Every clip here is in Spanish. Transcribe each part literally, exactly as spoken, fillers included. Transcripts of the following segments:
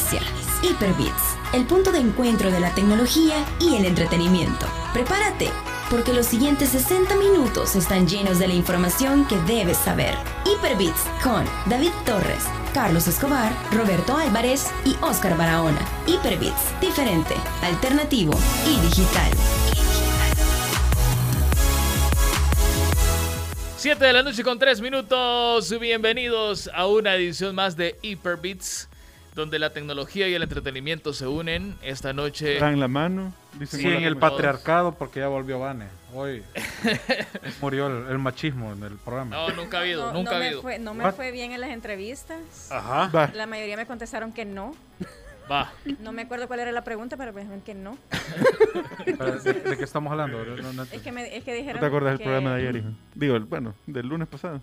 social. Hyperbits, el punto de encuentro de la tecnología y el entretenimiento. Prepárate, porque los siguientes sesenta minutos están llenos de la información que debes saber. Hyperbits con David Torres, Carlos Escobar, Roberto Álvarez y Óscar Barahona. Hyperbits, diferente, alternativo y digital. siete de la noche con tres minutos. Bienvenidos a una edición más de Hyperbits, donde la tecnología y el entretenimiento se unen esta noche. Dan la mano. Dicen sí, en el patriarcado, porque ya volvió Vane. Hoy murió el, el machismo en el programa. No, nunca ha habido, no, nunca no ha habido. Me fue, no me ¿What? fue bien en las entrevistas. Ajá. Bah. La mayoría me contestaron que no. Va. No me acuerdo cuál era la pregunta, pero me dijeron que no. ¿De, de qué estamos hablando? No, no, es que me es que dijeron ¿No te acuerdas del que... programa de ayer, hijo? Digo, bueno, del lunes pasado.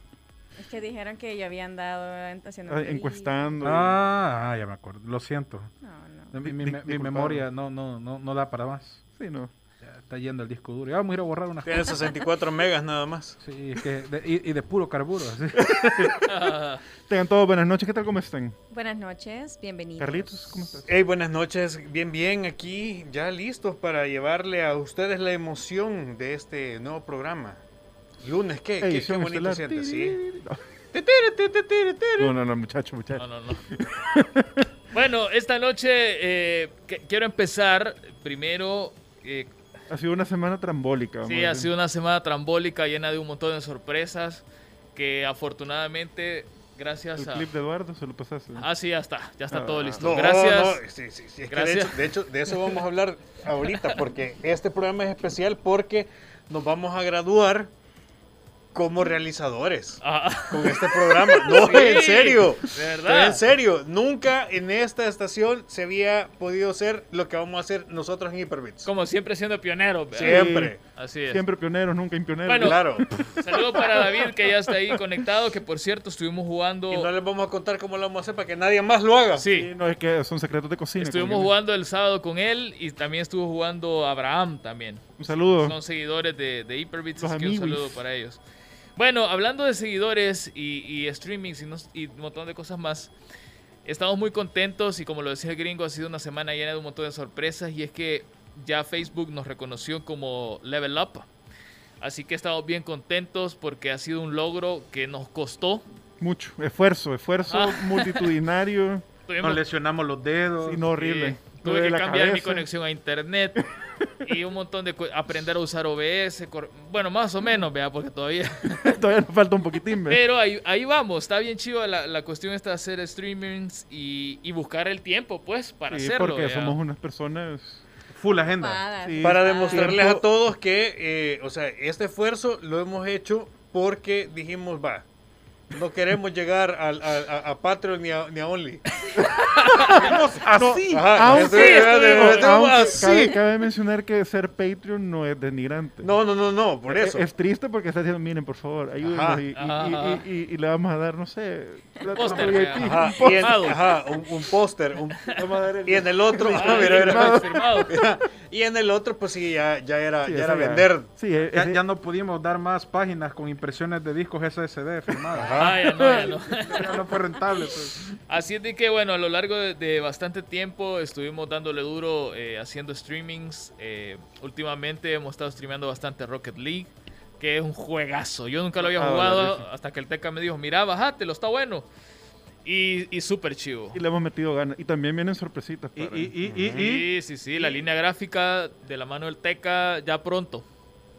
Es que dijeron que ya habían dado haciendo ah, encuestando. Ah, ya me acuerdo. Lo siento. No, no. Mi, mi, mi, mi memoria no, no, no, no da para más. Sí, no. Ya está yendo el disco duro. Ya vamos a ir a borrar unas cosas. Tiene sesenta y cuatro megas nada más. Sí, es que de, y, y de puro carburo. ¿Sí? Tengan todos buenas noches. ¿Qué tal? ¿Cómo están? Buenas noches. Bienvenidos. Carlitos, ¿cómo estás? Hey, buenas noches. Bien, bien. Aquí ya listos para llevarle a ustedes la emoción de este nuevo programa. Lunes, ¿qué? Hey, ¿Qué, qué bonito siente, sí? No, no, no, muchacho, muchacho. No, no, no. Bueno, esta noche eh, qu- quiero empezar primero... Eh, ha sido una semana trambólica. Sí, ha sido una semana trambólica, llena de un montón de sorpresas, que afortunadamente, gracias El a... El clip de Eduardo se lo pasaste. Ah, sí, ya está, ya está ah, todo listo. No, gracias. No, sí, sí, sí, es gracias. Que de hecho, de hecho, de eso vamos a hablar ahorita, porque este programa es especial porque nos vamos a graduar como realizadores ah. con este programa. No, sí, en serio. De verdad. En serio. Nunca en esta estación se había podido hacer lo que vamos a hacer nosotros en Hyperbits. Como siempre siendo pioneros. ¿Verdad? Siempre. Sí, así es. Siempre pioneros, nunca impioneros. Bueno, claro. Saludo para David, que ya está ahí conectado, que por cierto estuvimos jugando... Y no les vamos a contar cómo lo vamos a hacer para que nadie más lo haga. Sí. Sí, no, es que son secretos de cocina. Estuvimos jugando el sábado con él y también estuvo jugando Abraham también. Un saludo. Son seguidores de, de Hyperbits, así que un saludo para ellos. Bueno, hablando de seguidores y, y streamings y, no, y un montón de cosas más, estamos muy contentos y como lo decía el gringo, ha sido una semana llena de un montón de sorpresas y es que ya Facebook nos reconoció como Level Up. Así que estamos bien contentos porque ha sido un logro que nos costó. Mucho, esfuerzo, esfuerzo ah. multitudinario. Nos lesionamos los dedos. Sí, no, horrible. Sí. Tuve que cambiar cabeza. Mi conexión a internet y un montón de cosas. Aprender a usar O B S. Cor- bueno, más o menos, vea, porque todavía... todavía nos falta un poquitín, ¿verdad? Pero ahí, ahí vamos. Está bien chido la, la cuestión esta de hacer streamings y, y buscar el tiempo, pues, para sí, hacerlo. Sí, porque ¿vea? Somos unas personas... Full agenda. Para, sí. para demostrarles a todos que, eh, o sea, este esfuerzo lo hemos hecho porque dijimos, va... No queremos llegar a, a, a Patreon ni a, ni a Only. Así. Así. Cabe mencionar que ser Patreon no es denigrante. No, no, no, no, por eso. Es, es triste porque está diciendo, miren, por favor, ayúdenos y, ah. y, y, y, y le vamos a dar, no sé, un póster. Ajá, un póster. Ajá, un, un póster. Un, y en el otro, ah, mira, mira, mira, y en el otro, pues sí, ya, ya era, sí, ya era vender. Sí, es, ya, es, ya no pudimos dar más páginas con impresiones de discos S S D firmadas. Ajá. Ah, ya no, ya no. No, no fue rentable, pues. Así es de que, bueno, a lo largo de, de bastante tiempo estuvimos dándole duro eh, haciendo streamings. Eh, últimamente hemos estado streameando bastante Rocket League, que es un juegazo. Yo nunca lo había ah, jugado vale, hasta que el Teca me dijo, mira, bájatelo, está bueno. Y, y súper chivo. Y le hemos metido ganas. Y también vienen sorpresitas. Para y, y, y, uh-huh. y, y, sí, sí, y, la línea gráfica de la mano del Teca ya pronto.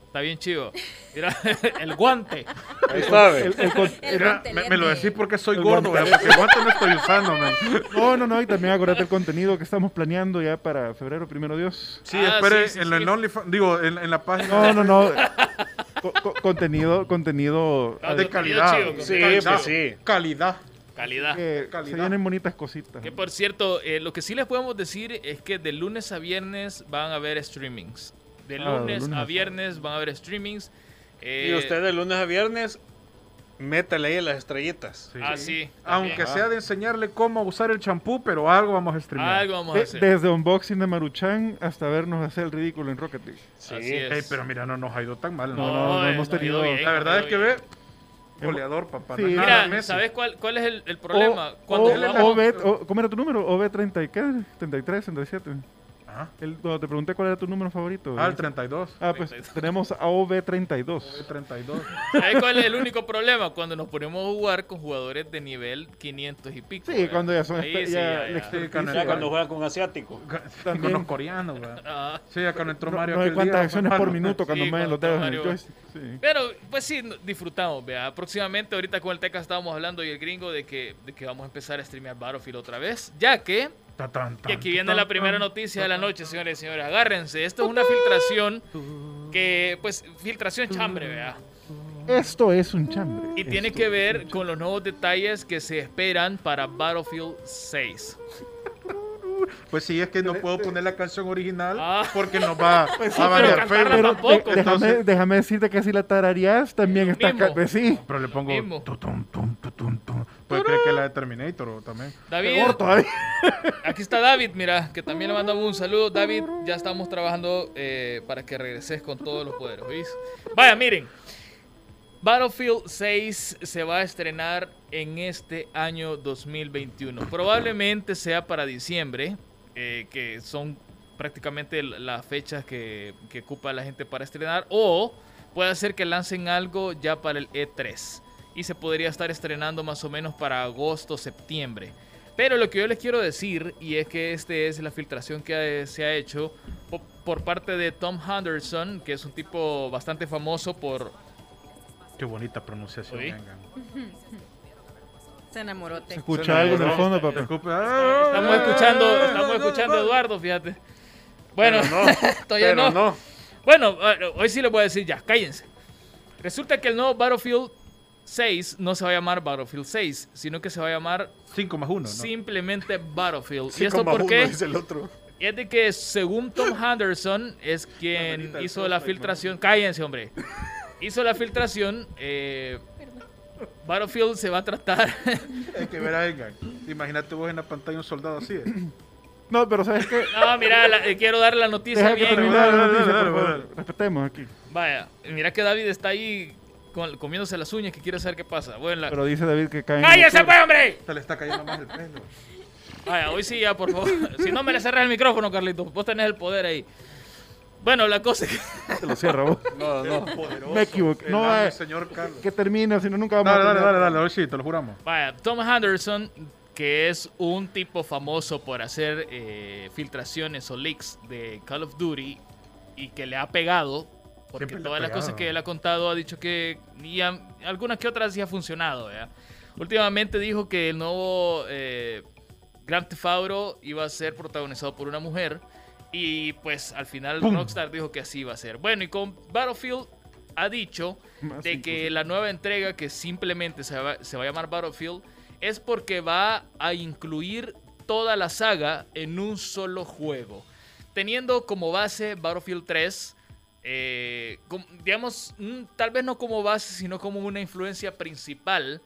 Está bien chido. Mira, el guante. Ahí sabe. El, el, el, el era, me, me lo decís porque soy el gordo, guante. Porque el guante no estoy usando, man. No, no, no. Y también acordate el contenido que estamos planeando ya para febrero, primero Dios. Sí, ah, espere, sí, sí, en sí. OnlyFans, digo, en, en la página. No, no, no. co- co- contenido, contenido. Ah, de calidad. Chido, sí, calidad. Pues sí. Calidad. Calidad. Eh, calidad. Se vienen bonitas cositas. Que por cierto, eh, lo que sí les podemos decir es que de lunes a viernes van a haber streamings. De lunes, ah, lunes a viernes van a haber streamings. Eh, y usted de lunes a viernes, métale ahí a las estrellitas. Sí. Ah, sí. Aunque ah. sea de enseñarle cómo usar el champú, pero algo vamos a streamear. Algo vamos de, a hacer. Desde unboxing de Maruchan hasta vernos hacer el ridículo en Rocket League. Sí. Así es. Hey, pero mira, no nos ha ido tan mal. No, no, no, no, no hemos tenido... Bien, la verdad es que ve... goleador, papá. Sí. Mira, ¿sabes cuál, cuál es el, el problema? O, cuando o, o, ¿cómo era tu número? O B treinta, ¿qué? treinta y tres, treinta y siete. Ajá. El, cuando te pregunté cuál era tu número favorito. Ah, el treinta y dos. Ah, pues treinta y dos. Tenemos a O B treinta y dos. O B treinta y dos. ¿Sabes cuál es el único problema? Cuando nos ponemos a jugar con jugadores de nivel quinientos y pico. Sí, ¿verdad? Cuando ya son... Ahí, ya, sí, ya, ya. Canal, ya cuando juegan con asiáticos. También. Con los coreanos, ah. Sí, ya cuando entró Mario. No, no hay cuántas acciones por minuto cuando sí, me den los dedos en el joystick. Sí. Pero, pues sí, disfrutamos, ¿verdad? Próximamente, ahorita con el Teca estábamos hablando y el gringo de que, de que vamos a empezar a streamear Battlefield otra vez, ya que... Tan, tan, tan, y aquí viene tan, la primera noticia tan, de la noche, señores y señores. Agárrense. Esto es una filtración que, pues, filtración chambre, vea. Esto es un chambre. Y tiene Esto que ver con los nuevos detalles que se esperan para Battlefield seis. Pues sí, es que no puedo poner la canción original ah. porque nos va pues sí, a variar feo. Pero tampoco, déjame, entonces... déjame decirte que si la tararías también está acá. Pues sí. Pero le pongo... Tutum, tum, tutum, tum. Puede creer que la de Terminator también. David. Aquí está David, mira, que también le mandamos un saludo. David, ya estamos trabajando eh, para que regreses con todos los poderes, ¿veis? Vaya, miren. Battlefield seis se va a estrenar en este año dos mil veintiuno. Probablemente sea para diciembre, eh, que son prácticamente las fechas que, que ocupa la gente para estrenar. O puede ser que lancen algo ya para el E tres. Y se podría estar estrenando más o menos para agosto, septiembre. Pero lo que yo les quiero decir, y es que esta es la filtración que se ha hecho por parte de Tom Henderson, que es un tipo bastante famoso por... Qué bonita pronunciación. Se enamoró. Se escucha Se algo en el fondo, papá. Estamos escuchando, estamos escuchando a Eduardo, fíjate. Bueno, pero no, todavía pero no. no. Bueno, hoy sí les voy a decir ya, cállense. Resulta que el nuevo Battlefield seis no se va a llamar Battlefield seis, sino que se va a llamar cinco más uno, ¿no? Simplemente Battlefield. cinco, ¿y esto por qué? Es el otro. Y es de que según Tom Henderson es quien la hizo la filtración. Man. Cállense, hombre. Hizo la filtración, eh, Battlefield se va a tratar. Es que verás, venga, imagínate vos en la pantalla un soldado así. ¿eh? No, pero ¿sabes qué? No, mira, la, eh, quiero dar la noticia. Deja bien. La noticia, por favor. Respetemos aquí. Vaya, mira que David está ahí con, comiéndose las uñas que quiere saber qué pasa. Bueno, la... Pero dice David que cae. ¡Cállese, pues, hombre! Se le está cayendo más el pelo. Vaya, hoy sí ya, por favor. Si no, me le cerrás el micrófono, Carlitos. Vos tenés el poder ahí. Bueno, la cosa es que... Te lo cierro vos. No, no, poderoso. Me equivoqué. No, eh, señor Carlos. Que termine, si no nunca vamos dale, a... Dale, dale, dale, dale, sí, te lo juramos. Vaya, Tom Henderson, que es un tipo famoso por hacer eh, filtraciones o leaks de Call of Duty y que le ha pegado, porque siempre todas las cosas que él ha contado ha dicho que... Y a, algunas que otras sí ha funcionado, ¿verdad? Últimamente dijo que el nuevo eh, Grand Theft Auto iba a ser protagonizado por una mujer. Y pues al final ¡pum! Rockstar dijo que así iba a ser. Bueno, y con Battlefield ha dicho más de que incluso la nueva entrega, que simplemente se va, se va a llamar Battlefield, es porque va a incluir toda la saga en un solo juego, teniendo como base Battlefield tres, eh, como, digamos, tal vez no como base, sino como una influencia principal.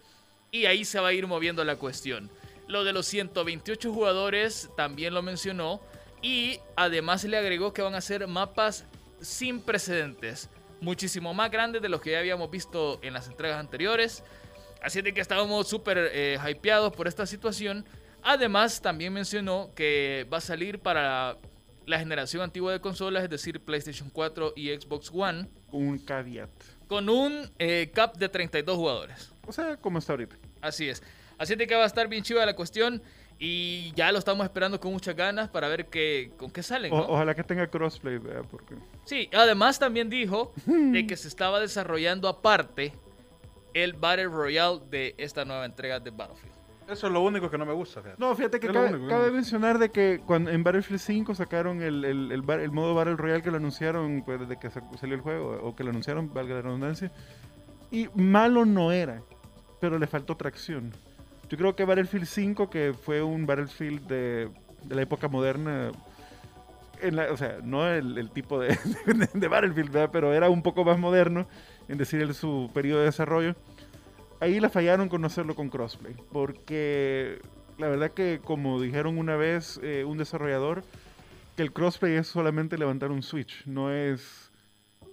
Y ahí se va a ir moviendo la cuestión. Lo de los ciento veintiocho jugadores también lo mencionó. Y además le agregó que van a ser mapas sin precedentes, muchísimo más grandes de los que ya habíamos visto en las entregas anteriores. Así de que estábamos súper eh, hypeados por esta situación. Además también mencionó que va a salir para la generación antigua de consolas, es decir, PlayStation cuatro y Xbox One. Un caveat. Con un eh, cap de treinta y dos jugadores. O sea, como está ahorita. Así es. Así de que va a estar bien chiva la cuestión. Y ya lo estamos esperando con muchas ganas para ver qué, con qué salen, ¿no? O, ojalá que tenga crossplay, ¿verdad? Porque... Sí, además también dijo de que se estaba desarrollando aparte el Battle Royale de esta nueva entrega de Battlefield. Eso es lo único que no me gusta, fíjate. No, fíjate que cabe, único, cabe mencionar de que cuando en Battlefield cinco sacaron el, el, el, el modo Battle Royale que lo anunciaron pues, desde que salió el juego, o que lo anunciaron, valga la redundancia, y malo no era, pero le faltó tracción. Yo creo que Battlefield cinco, que fue un Battlefield de, de la época moderna, en la, o sea, no el, el tipo de, de, de Battlefield, ¿verdad? Pero era un poco más moderno, en decir, el, su periodo de desarrollo. Ahí la fallaron con no hacerlo con crossplay, porque la verdad que, como dijeron una vez eh, un desarrollador, que el crossplay es solamente levantar un Switch, no es...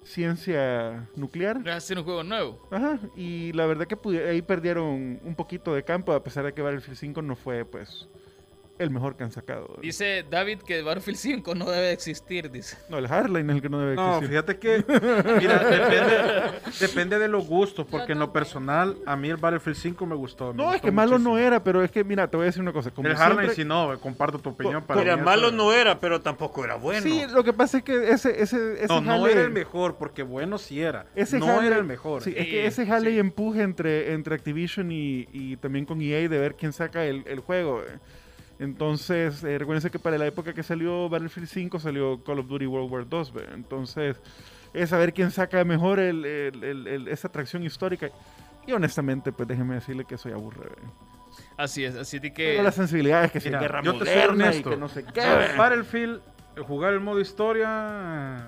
ciencia nuclear. Hacer un juego nuevo. Ajá, y la verdad que pudi- ahí perdieron un poquito de campo, a pesar de que Battlefield cinco no fue, pues, el mejor que han sacado. Dice David que Battlefield cinco no debe existir, dice. No, el Hardline es el que no debe existir. No, fíjate que, mira, depende, depende de los gustos, porque en lo personal, a mí el Battlefield cinco me gustó. Me no, gustó es que malo muchísimo. No era, pero es que, mira, te voy a decir una cosa. Como el siempre, Hardline, si no, comparto tu opinión. Para mira, malo no era, pero tampoco era bueno. Sí, lo que pasa es que ese, ese, ese no, Hardline... No era el mejor, porque bueno sí era. Ese no Hardline, era el mejor. Sí, es que ese Hardline sí. empuje entre, entre Activision y, y también con E A de ver quién saca el, el juego. Entonces, eh, recuérdense que para la época que salió Battlefield cinco salió Call of Duty World War dos, ¿ve? Entonces es saber quién saca mejor el, el, el, el, esa atracción histórica. Y honestamente, pues déjenme decirle que soy aburrido. Así es, así de que... Pero las sensibilidades que mira, se guerra moderna y que no sé qué. Battlefield, jugar el modo historia...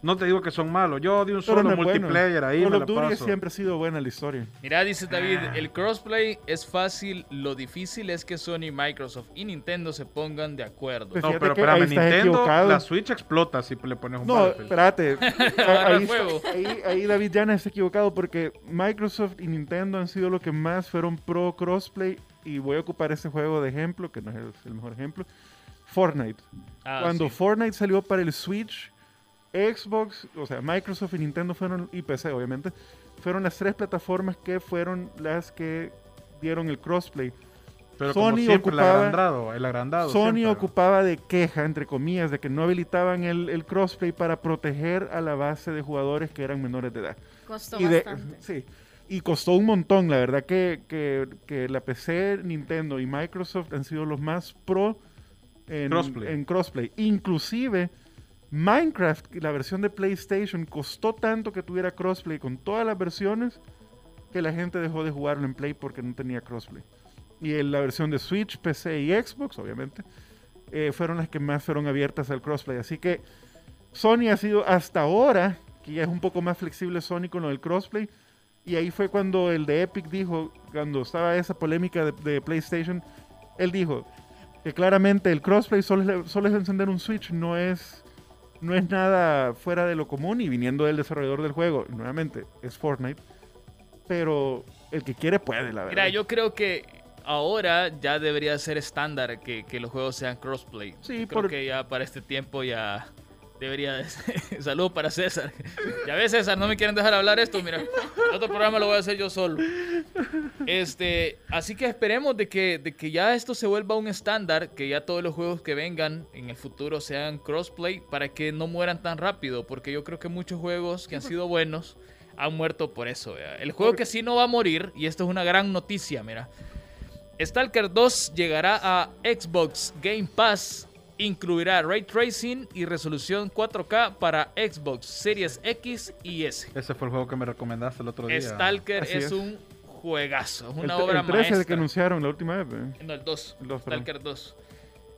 No te digo que son malos. Yo di un solo no multiplayer bueno. ahí. Call of Duty siempre ha sido buena la historia. Mirá, dice David, ah. el crossplay es fácil. Lo difícil es que Sony, Microsoft y Nintendo se pongan de acuerdo. Pues no, pero espérame, Nintendo, equivocado. La Switch explota si le pones un no, Battlefield. No, espérate. ahí, ahí, ahí David Llanes está equivocado porque Microsoft y Nintendo han sido los que más fueron pro crossplay. Y voy a ocupar ese juego de ejemplo, que no es el, el mejor ejemplo. Fortnite. Ah, Cuando sí. Fortnite salió para el Switch... Xbox, o sea, Microsoft y Nintendo fueron, y P C obviamente, fueron las tres plataformas que fueron las que dieron el crossplay. Pero Sony como siempre, ocupaba, el agrandado, el agrandado Sony siempre. ocupaba de queja, entre comillas, de que no habilitaban el, el crossplay para proteger a la base de jugadores que eran menores de edad. Costó y bastante. De, sí, y costó un montón, la verdad que, que, que la P C, Nintendo y Microsoft han sido los más pro en crossplay. En crossplay. Inclusive... Minecraft, la versión de PlayStation, costó tanto que tuviera crossplay con todas las versiones que la gente dejó de jugarlo en Play porque no tenía crossplay. Y en la versión de Switch, P C y Xbox, obviamente, eh, fueron las que más fueron abiertas al crossplay. Así que Sony ha sido hasta ahora, que ya es un poco más flexible Sony con lo del crossplay, y ahí fue cuando el de Epic dijo, cuando estaba esa polémica de, de PlayStation, él dijo que claramente el crossplay solo es, solo es encender un Switch, no es... No es nada fuera de lo común y viniendo del desarrollador del juego, nuevamente, es Fortnite. Pero el que quiere puede, la verdad. Mira, yo creo que ahora ya debería ser estándar que, que los juegos sean crossplay. Sí, creo por... que ya para este tiempo ya debería de ser. Saludos para César. Ya ves, César, no me quieren dejar hablar esto, mira. El otro programa lo voy a hacer yo solo. Este, así que esperemos de que, de que ya esto se vuelva un estándar, que ya todos los juegos que vengan en el futuro sean crossplay para que no mueran tan rápido, porque yo creo que muchos juegos que han sido buenos han muerto por eso. ¿Verdad? El juego que sí no va a morir, y esto es una gran noticia, mira. Stalker dos llegará a Xbox Game Pass, incluirá Ray Tracing y resolución cuatro K para Xbox Series X y S. Ese fue el juego que me recomendaste el otro día. Stalker es, es un... juegazo, es una el, obra maestra. El trece maestra. El que anunciaron la última vez. ¿Eh? No, el dos. El dos Stalker dos.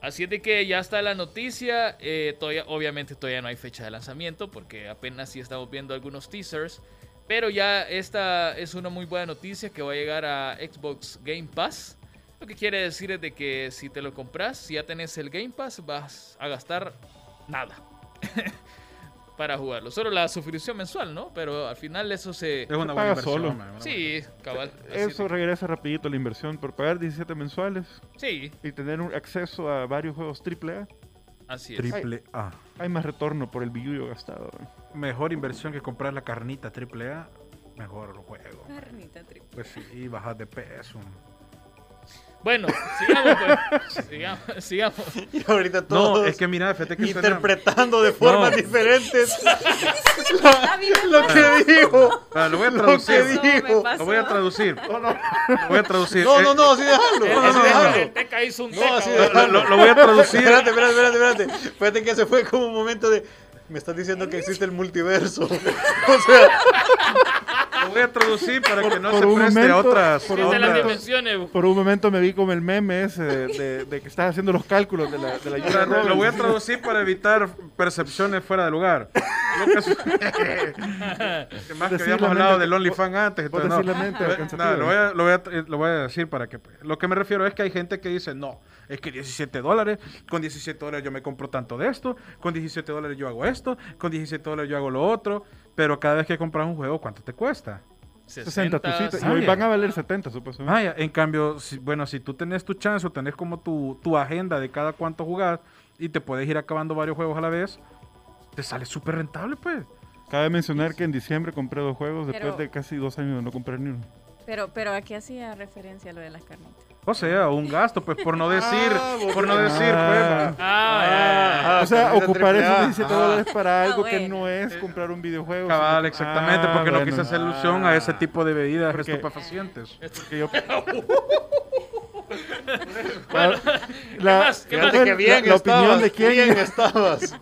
Así es de que ya está la noticia. Eh, todavía, obviamente todavía no hay fecha de lanzamiento porque apenas sí estamos viendo algunos teasers. Pero ya esta es una muy buena noticia que va a llegar a Xbox Game Pass. Lo que quiere decir es de que si te lo compras, si ya tenés el Game Pass, vas a gastar nada. Para jugarlo. Solo la suscripción mensual, ¿no? Pero al final eso se... Es una buena inversión. Solo. Man, sí, cabal. Eso regresa rapidito la inversión. Por pagar diecisiete mensuales. Sí. Y tener un acceso a varios juegos triple A. Así es. Triple A. Hay, hay más retorno por el billullo gastado. Mejor inversión que comprar la carnita triple A. Mejor juego. Carnita triple A. Pues sí, bajas de peso. Bueno, sigamos, pues. sigamos, sigamos. Y ahorita todos no, es que mira, fíjate que interpretando suena... de formas no. diferentes lo, lo que dijo. Ah, lo voy a traducir. Lo, que dijo. lo voy a traducir. No, no. Lo voy a traducir. No, no, no, así déjalo. No, no, no, no. Teca hizo un teca, no, así déjalo. Lo, lo voy a traducir. Espérate, espérate, espérate, espérate. Fíjate que se fue como un momento de... Me estás diciendo que existe el multiverso. O sea... Lo voy a traducir para por, que no se preste momento, a otras. Por, otras por un momento me vi como el meme ese de, de, de que estás haciendo los cálculos de la, de la ayuda. Lo, lo voy a traducir para evitar percepciones fuera de lugar. Lo que, que más decir que habíamos hablado del OnlyFans antes. Entonces, no, no, lo, voy a, lo, voy a, lo voy a decir para que... Lo que me refiero es que hay gente que dice, no, es que diecisiete dólares, con diecisiete dólares yo me compro tanto de esto, con diecisiete dólares yo hago esto, con diecisiete dólares yo hago lo otro, pero cada vez que compras un juego, ¿cuánto te cuesta? sesenta, sesenta tu cita. Y hoy van a valer setenta, supuestamente. Ah, en cambio, si, bueno, si tú tenés tu chance o tenés como tu, tu agenda de cada cuánto jugás y te puedes ir acabando varios juegos a la vez, te sale súper rentable, pues. Cabe mencionar que en diciembre compré dos juegos, pero después de casi dos años de no comprar ni uno. Pero, pero ¿a qué hacía referencia lo de las carnitas? O sea, un gasto, pues, por no decir, ah, por no decir, pues. Ah, ah, ah, o sea, ocupar esos diecisiete dólares para algo ah, bueno. que no es comprar un videojuego. Cabal, exactamente, ah, porque bueno. no quise hacer alusión ah, a ese tipo de bebidas porque, estupefacientes. Es porque yo... Bueno, la, más, la, más, la, que bien la, estabas, la opinión de quién bien estabas.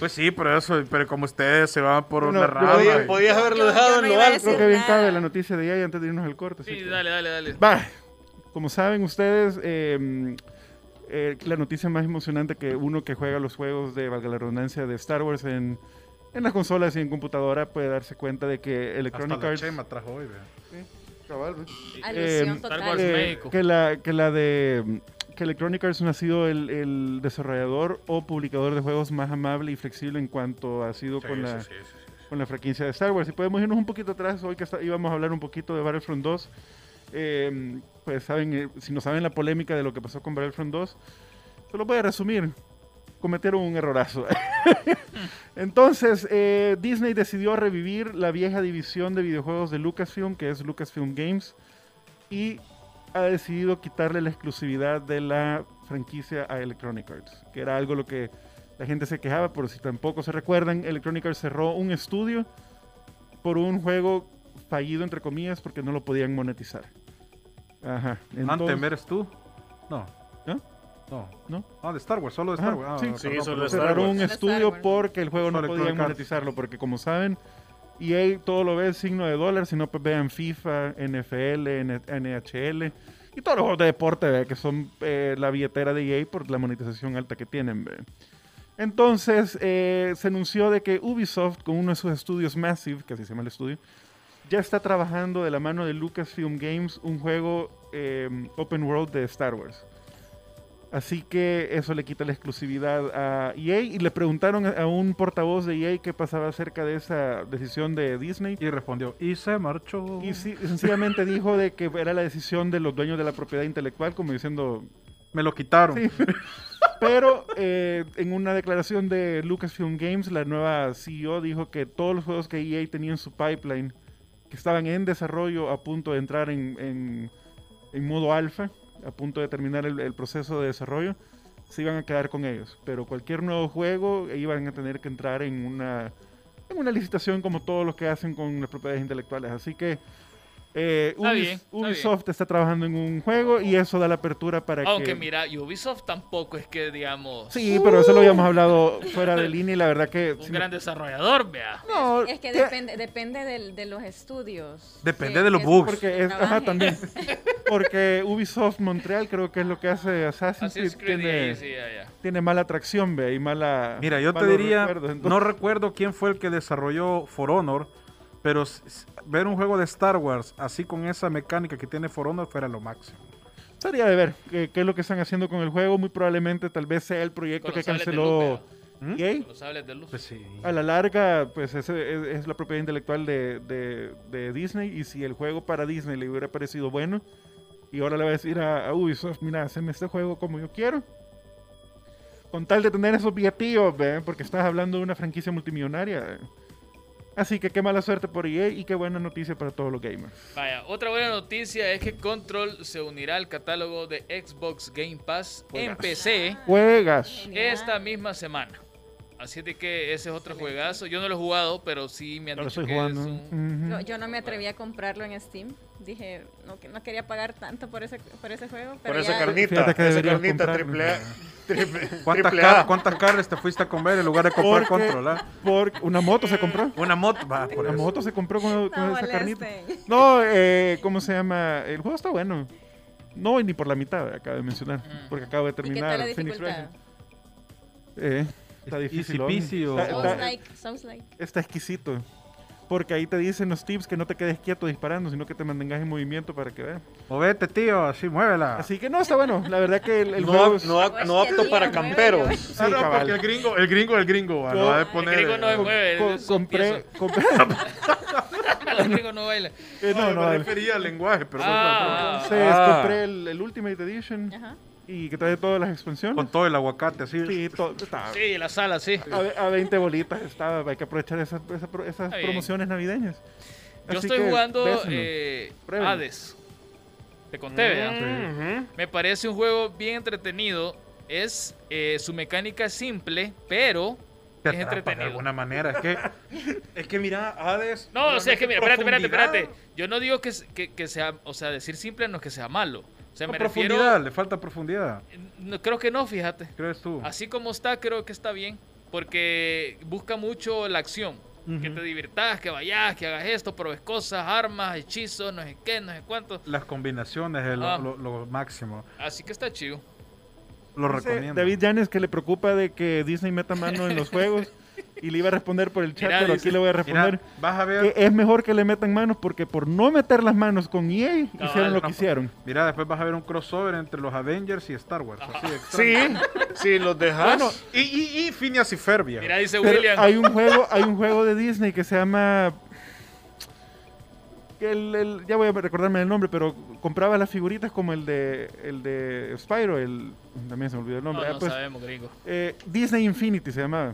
Pues sí, pero eso, pero como ustedes se van por una no, rama. Podías haberlo dejado en lo alto. Creo que bien cabe la noticia de allá antes de irnos al corte. Sí, dale, dale, dale. Va. Como saben ustedes, eh, eh, la noticia más emocionante que uno que juega los juegos de, valga la redundancia, de Star Wars en, en las consolas y en computadora puede darse cuenta de que Electronic Arts... Hasta la Chema trajo hoy, ¿verdad? Sí, cabal. Eh, Star Wars eh, México. Que la, que la de... que Electronic Arts no ha sido el, el desarrollador o publicador de juegos más amable y flexible en cuanto ha sido sí, con, sí, la, sí, sí, sí. con la franquicia de Star Wars. Y podemos irnos un poquito atrás, hoy que está, íbamos a hablar un poquito de Battlefront dos. Eh, pues saben, eh, si no saben la polémica de lo que pasó con Battlefront dos, se lo voy a resumir. Cometieron un errorazo. Entonces, eh, Disney decidió revivir la vieja división de videojuegos de Lucasfilm, que es Lucasfilm Games, y ha decidido quitarle la exclusividad de la franquicia a Electronic Arts, que era algo lo que la gente se quejaba, por si tampoco se recuerdan, Electronic Arts cerró un estudio por un juego fallido, entre comillas, porque no lo podían monetizar. Ajá. Entonces... ¿Antes tú? No. ¿Eh? No. ¿No? Ah, de Star Wars, solo de Star Wars. Ah, sí, sí, sí, solo de Star Wars. Cerraron un estudio porque el juego no podían monetizarlo, porque como saben, E A todo lo ve signo de dólar, si no, pues vean FIFA, N F L, N H L y todos los juegos de deporte, ¿ve? Que son eh, la billetera de E A por la monetización alta que tienen. ¿Ve? Entonces, eh, se anunció de que Ubisoft, con uno de sus estudios Massive, que así se llama el estudio, ya está trabajando de la mano de Lucasfilm Games un juego eh, open world de Star Wars. Así que eso le quita la exclusividad a E A. Y le preguntaron a un portavoz de E A qué pasaba acerca de esa decisión de Disney. Y respondió, y se marchó. Y sí, sencillamente dijo de que era la decisión de los dueños de la propiedad intelectual, como diciendo... Me lo quitaron. Sí. Pero eh, en una declaración de Lucasfilm Games, la nueva C E O dijo que todos los juegos que E A tenía en su pipeline, que estaban en desarrollo, a punto de entrar en, en, en modo alfa, a punto de terminar el, el proceso de desarrollo, se iban a quedar con ellos. Pero cualquier nuevo juego iban a tener que entrar en una, en una licitación, como todos los que hacen con las propiedades intelectuales. Así que eh, Ubis, está bien, está Ubisoft bien. Está trabajando en un juego y eso da la apertura para Aunque que... Aunque mira, Ubisoft tampoco es que digamos... Sí, uh, pero eso lo habíamos hablado fuera de línea y la verdad que... Un si gran me... desarrollador, vea. No, es que te... depende, depende del, de los estudios. Depende que, de los bugs. Porque es, ajá, también. Porque Ubisoft Montreal creo que es lo que hace Assassin's Creed. Tiene, sí, yeah, yeah. tiene mala atracción, vea, y mala... Mira, yo te diría, no recuerdo quién fue el que desarrolló For Honor, pero ver un juego de Star Wars así con esa mecánica que tiene For Honor fuera lo máximo. Estaría de ver qué es lo que están haciendo con el juego. Muy probablemente tal vez sea el proyecto que canceló E A. Pues sí. A la larga, pues ese es, es la propiedad intelectual de, de, de Disney. Y si el juego para Disney le hubiera parecido bueno, y ahora le va a decir a, a Ubisoft, mira, haceme este juego como yo quiero, con tal de tener esos billetillos, ¿eh? Porque estás hablando de una franquicia multimillonaria, ¿eh? Así que qué mala suerte por E A y qué buena noticia para todos los gamers. Vaya, otra buena noticia es que Control se unirá al catálogo de Xbox Game Pass juegas. en P C juegas. esta misma semana. Así de que ese es otro juegazo. Yo no lo he jugado, pero sí me han pero dicho que jugando. es un... Uh-huh. no, Yo no me atreví a comprarlo en Steam. Dije, no, no quería pagar tanto por ese, por ese juego. Pero por esa ya... carnita, que esa carnita triple A. Triple, ¿Cuántas, car- ¿Cuántas carnes te fuiste a comer en lugar de comprar Control? Porque una moto se compró. Una moto, va, por Una eso. moto se compró con, con no esa carnita. No, eh, ¿cómo se llama? El juego está bueno. No, ni por la mitad, acabo de mencionar. Mm. Porque acabo de terminar. ¿Y qué tal la eh, está difícil. Easy peasy, o... está, está, like, like. está exquisito. porque ahí te dicen los tips que no te quedes quieto disparando, sino que te mantengas en movimiento para que veas. Movete, tío, así muévela. Así que no, está bueno. La verdad que el, el no, juego... Es... No, no, no apto tío, para camperos. Sí, ah, no, porque el gringo, el gringo, el gringo. Co va a poner, el gringo no se mueve. Co co compré... compré el gringo no baila. Eh, no, no, no, me vale. refería al lenguaje, pero... Ah, no, no, no. Entonces, ah. compré el, el Ultimate Edition. Ajá. Y que trae todas las expansiones. Con todo el aguacate, así. Sí, sí, la sala, sí. A, a veinte bolitas estaba. Hay que aprovechar esas, esas, esas promociones navideñas. Yo así estoy jugando eh, Hades. Te conté, ¿verdad? Mm, sí. Me parece un juego bien entretenido. Es eh, su mecánica simple, pero... Es entretenido. De alguna manera, es que, es que mira, Hades... No, o sea, es que mira, espérate, espérate, espérate. Yo no digo que, que, que sea, o sea, decir simple no es que sea malo. O sea, no, me profundidad, refiero, le falta profundidad. No, creo que no, fíjate. ¿Crees tú? Así como está, creo que está bien, porque busca mucho la acción. Uh-huh. Que te divirtas, que vayas, que hagas esto, probes cosas, armas, hechizos, no sé qué, no sé cuánto. Las combinaciones es lo, ah. lo, lo máximo. Así que está chido. Lo recomiendo. David Llanes, que le preocupa de que Disney meta mano en los juegos, y le iba a responder por el chat, mira, pero dice, aquí le voy a responder. Mira, vas a ver. Es mejor que le metan manos, porque por no meter las manos con E A, cabal, hicieron lo no, que hicieron. Mira, después vas a ver un crossover entre los Avengers y Star Wars. Así sí, sí, los dejas. Bueno, y, y, y Phineas y Ferbia. Mira, dice pero William. Hay un, juego, hay un juego de Disney que se llama... El, el, ya voy a recordarme el nombre, pero compraba las figuritas como el de el de Spyro, el, también se me olvidó el nombre. No, no eh, pues, sabemos, gringo. Eh, Disney Infinity se llamaba.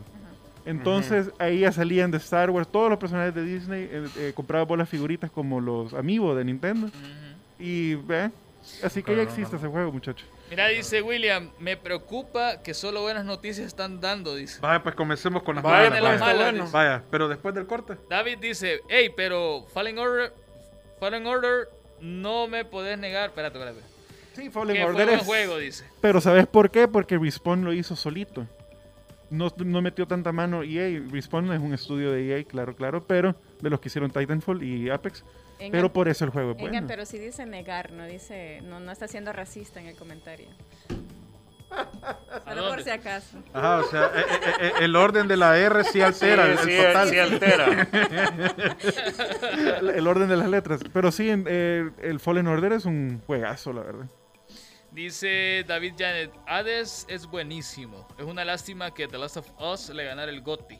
Entonces, uh-huh. ahí ya salían de Star Wars todos los personajes de Disney. Eh, eh, compraba por las figuritas como los Amiibo de Nintendo. Uh-huh. Y eh, así que ya existe ese juego, muchachos. Mira, dice William, me preocupa que solo buenas noticias están dando, dice. Vaya, pues comencemos con las vaya, malas. Vaya, malas, bueno. vaya, pero después del corte. David dice, hey, pero Fallen Order... Fallen Order, no me podés negar. Espérate, espérate. Sí, Fallen Order fue un buen juego, dice. Pero ¿sabes por qué? Porque Respawn lo hizo solito. No, no metió tanta mano E A. Respawn es un estudio de E A, claro, claro, pero de los que hicieron Titanfall y Apex. Engan, pero por eso el juego es bueno. Engan, pero sí dice negar, no dice, no, no está siendo racista en el comentario. Solo por si acaso. Ajá, o sea, eh, eh, el orden de la R sí altera. Sí, el, sí, total. Sí altera. El, el orden de las letras. Pero sí, eh, el Fallen Order es un juegazo, la verdad. Dice David Janet, Hades es buenísimo. Es una lástima que The Last of Us le ganara el GOTY.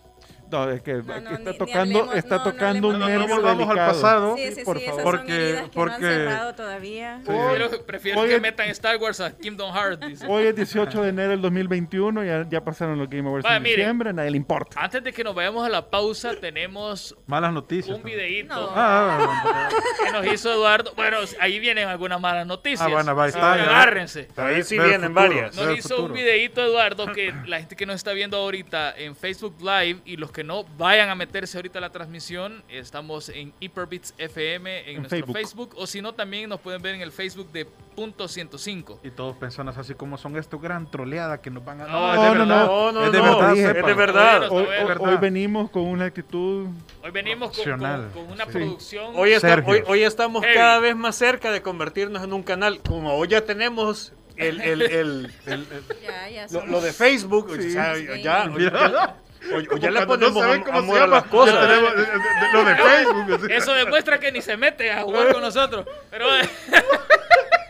No, es que, no, no, que está ni, tocando, ni hablemos, está no, tocando no, un nervio no, delicado. Al pasado, sí, sí, por sí, favor. Porque, porque no han cerrado todavía. Sí. Prefiero, prefiero hoy, que metan Star Wars a Kingdom Hearts. Dice. Hoy es dieciocho de enero del dos mil veintiuno, ya, ya pasaron los Game Awards vale, en mire, diciembre, nadie le importa. Antes de que nos vayamos a la pausa, tenemos malas noticias. Un videíto no. ah, que nos hizo Eduardo. Bueno, ahí vienen algunas malas noticias. Ah, bueno, va, está, agárrense. Ahí sí vienen futuro, varias. Nos hizo futuro. un videíto Eduardo que la gente que nos está viendo ahorita en Facebook Live y los que no vayan a meterse ahorita a la transmisión, estamos en Hyperbits F M en, en nuestro Facebook. Facebook, o si no también nos pueden ver en el Facebook de Punto ciento cinco. Y todos personas así como son estos gran troleada que nos van a... No, no, es de no, verdad, no, no, es de no, verdad, es de verdad. Hoy, hoy, hoy venimos con una actitud Hoy venimos con, con, con una sí. producción hoy, está, hoy, hoy estamos hey. cada vez más cerca de convertirnos en un canal, como hoy ya tenemos... el, el, el, el, el, el ya, ya lo, lo de Facebook sí, o sea, sí. ya, ya O, o ya le ponemos no a, cómo a se llama, las cosas. Tenemos, de, de, de, lo de Facebook. Eso demuestra que ni se mete a jugar con nosotros. Pero...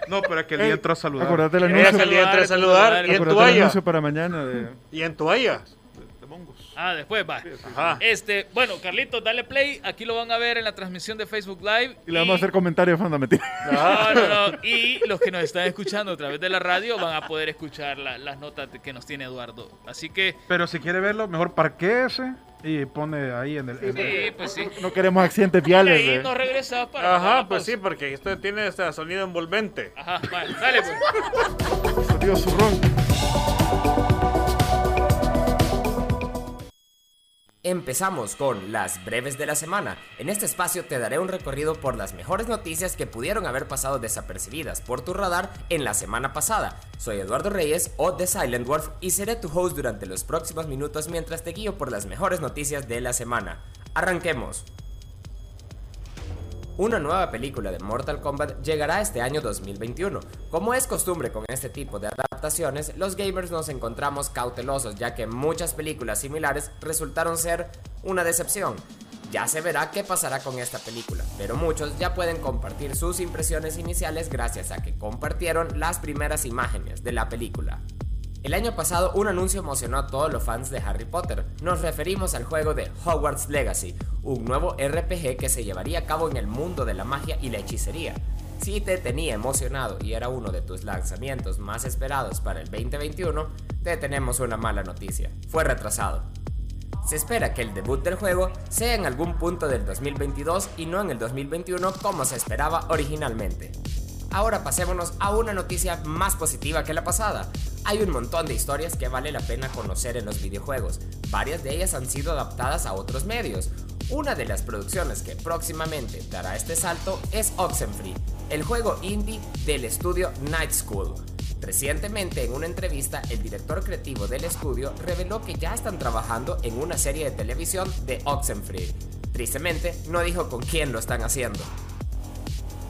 No, pero es que el día entró a saludar. Acordate el anuncio. El día entró a saludar. Y en toallas. para mañana. De... Y en toallas. Ah, después va. Ajá. Este, bueno, Carlitos, dale play. Aquí lo van a ver en la transmisión de Facebook Live. Y le vamos y... a hacer comentarios fundamentales. No, no, no. Y los que nos están escuchando a través de la radio van a poder escuchar la, las notas que nos tiene Eduardo. Así que... Pero si quiere verlo, mejor parquéese y pone ahí en el... Sí, en el... pues sí. No queremos accidentes viales. Y ahí nos regresamos para... Ajá, pues sí, porque esto tiene este sonido envolvente. Ajá, vale, dale pues. Sonido zurrón. Empezamos con las breves de la semana. En este espacio te daré un recorrido por las mejores noticias que pudieron haber pasado desapercibidas por tu radar en la semana pasada. Soy Eduardo Reyes o The Silent Wolf y seré tu host durante los próximos minutos mientras te guío por las mejores noticias de la semana. ¡Arranquemos! Una nueva película de Mortal Kombat llegará este año dos mil veintiuno. Como es costumbre con este tipo de adaptaciones, los gamers nos encontramos cautelosos ya que muchas películas similares resultaron ser una decepción. Ya se verá qué pasará con esta película, pero muchos ya pueden compartir sus impresiones iniciales gracias a que compartieron las primeras imágenes de la película. El año pasado un anuncio emocionó a todos los fans de Harry Potter. Nos referimos al juego de Hogwarts Legacy, un nuevo R P G que se llevaría a cabo en el mundo de la magia y la hechicería. Si te tenía emocionado y era uno de tus lanzamientos más esperados para el veinte veintiuno, te tenemos una mala noticia: fue retrasado. Se espera que el debut del juego sea en algún punto del dos mil veintidós y no en el dos mil veintiuno como se esperaba originalmente. Ahora pasémonos a una noticia más positiva que la pasada. Hay un montón de historias que vale la pena conocer en los videojuegos, varias de ellas han sido adaptadas a otros medios. Una de las producciones que próximamente dará este salto es Oxenfree, el juego indie del estudio Night School. Recientemente, en una entrevista, el director creativo del estudio reveló que ya están trabajando en una serie de televisión de Oxenfree. Tristemente, no dijo con quién lo están haciendo.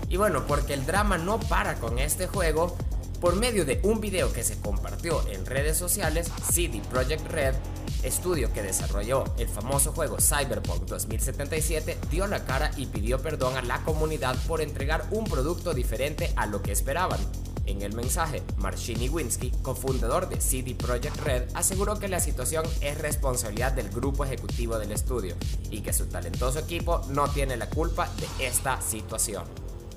Y bueno, porque el drama no para con este juego, por medio de un video que se compartió en redes sociales, C D Projekt Red, estudio que desarrolló el famoso juego Cyberpunk dos mil setenta y siete, dio la cara y pidió perdón a la comunidad por entregar un producto diferente a lo que esperaban. En el mensaje, Marcin Iwinski, cofundador de C D Projekt Red, aseguró que la situación es responsabilidad del grupo ejecutivo del estudio y que su talentoso equipo no tiene la culpa de esta situación.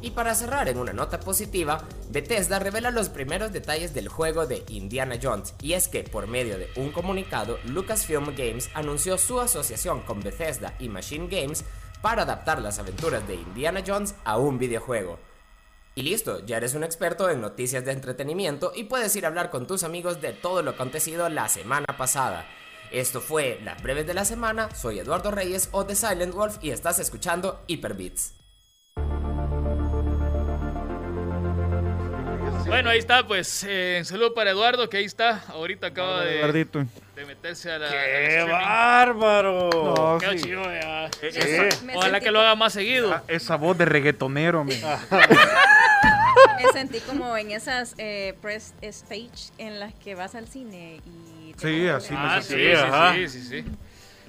Y para cerrar en una nota positiva, Bethesda revela los primeros detalles del juego de Indiana Jones, y es que por medio de un comunicado, Lucasfilm Games anunció su asociación con Bethesda y Machine Games para adaptar las aventuras de Indiana Jones a un videojuego. Y listo, ya eres un experto en noticias de entretenimiento y puedes ir a hablar con tus amigos de todo lo acontecido la semana pasada. Esto fue Las Breves de la Semana, soy Eduardo Reyes o The Silent Wolf y estás escuchando Hyperbits. Bueno, ahí está, pues, eh, saludo para Eduardo, que ahí está, ahorita acaba de, de meterse a la... ¡Qué bárbaro! No, ¡qué sí. chido! Sí. Sí. Ojalá que lo haga más seguido. Ah, esa voz de reggaetonero, me... Me sentí como en esas eh, press stage en las que vas al cine y... Sí, así me ah, sentí. Sí, ajá. sí, sí, sí, sí.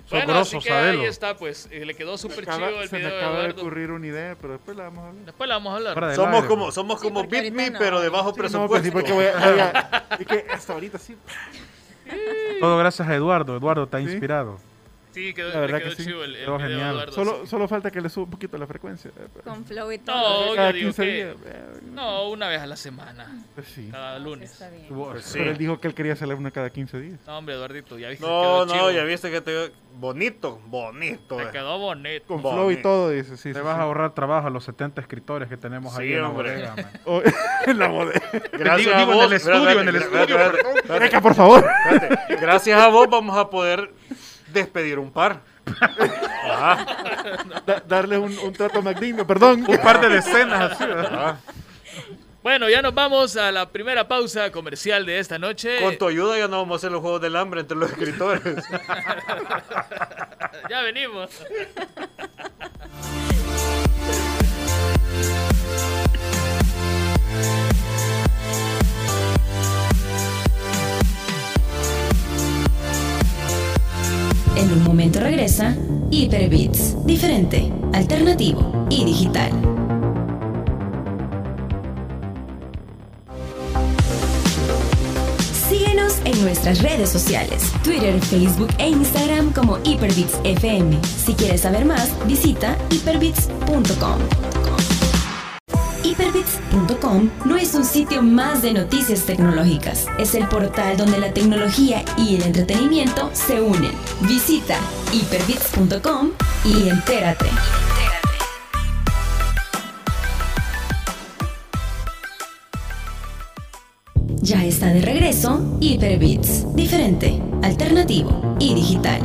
Bueno, grosos, así que sabelo. Ahí está, pues, eh, le quedó súper chido el se video. Se me acaba de, de ocurrir una idea, pero después la vamos a hablar. Después la vamos a hablar. Somos aire, como, somos sí, como Beat Me, no. pero de bajo sí, presupuesto. No, pues, sí, voy a, voy a, es que hasta ahorita sí. Todo gracias a Eduardo. Eduardo está ¿Sí? inspirado. Sí, quedó, la verdad quedó que chido sí. el, el video genial. De Eduardo. Solo, sí. solo falta que le suba un poquito la frecuencia. Con flow y todo. No, cada yo quince digo que... días. No, una vez a la semana. Pues sí. Cada lunes. Está bien. Pues sí. Pero él dijo que él quería hacerle una cada quince días. No, hombre, Eduardito, ya viste no, que quedó No, chido. ya viste que te bonito, bonito. Te eh. quedó bonito. Con bonito. flow y todo, dice. Sí, te sí, vas sí. a ahorrar trabajo a los setenta escritores que tenemos sí, ahí en la bodega. En la bodega. Gracias a vos. En el estudio, en el estudio. Reca, por favor. Gracias a vos vamos a poder... despedir un par. ah. da, darles un, un trato magnífico, perdón, un par de decenas. Así, ah. Bueno, ya nos vamos a la primera pausa comercial de esta noche. Con tu ayuda ya no vamos a hacer los Juegos del Hambre entre los escritores. Ya venimos. En un momento regresa Hyperbits, diferente, alternativo y digital. Síguenos en nuestras redes sociales, Twitter, Facebook e Instagram como Hyperbits F M. Si quieres saber más, visita hyperbits punto com. Hyperbits punto com no es un sitio más de noticias tecnológicas, es el portal donde la tecnología y el entretenimiento se unen. Visita hyperbits punto com y entérate. Ya está de regreso Hyperbits, diferente, alternativo y digital.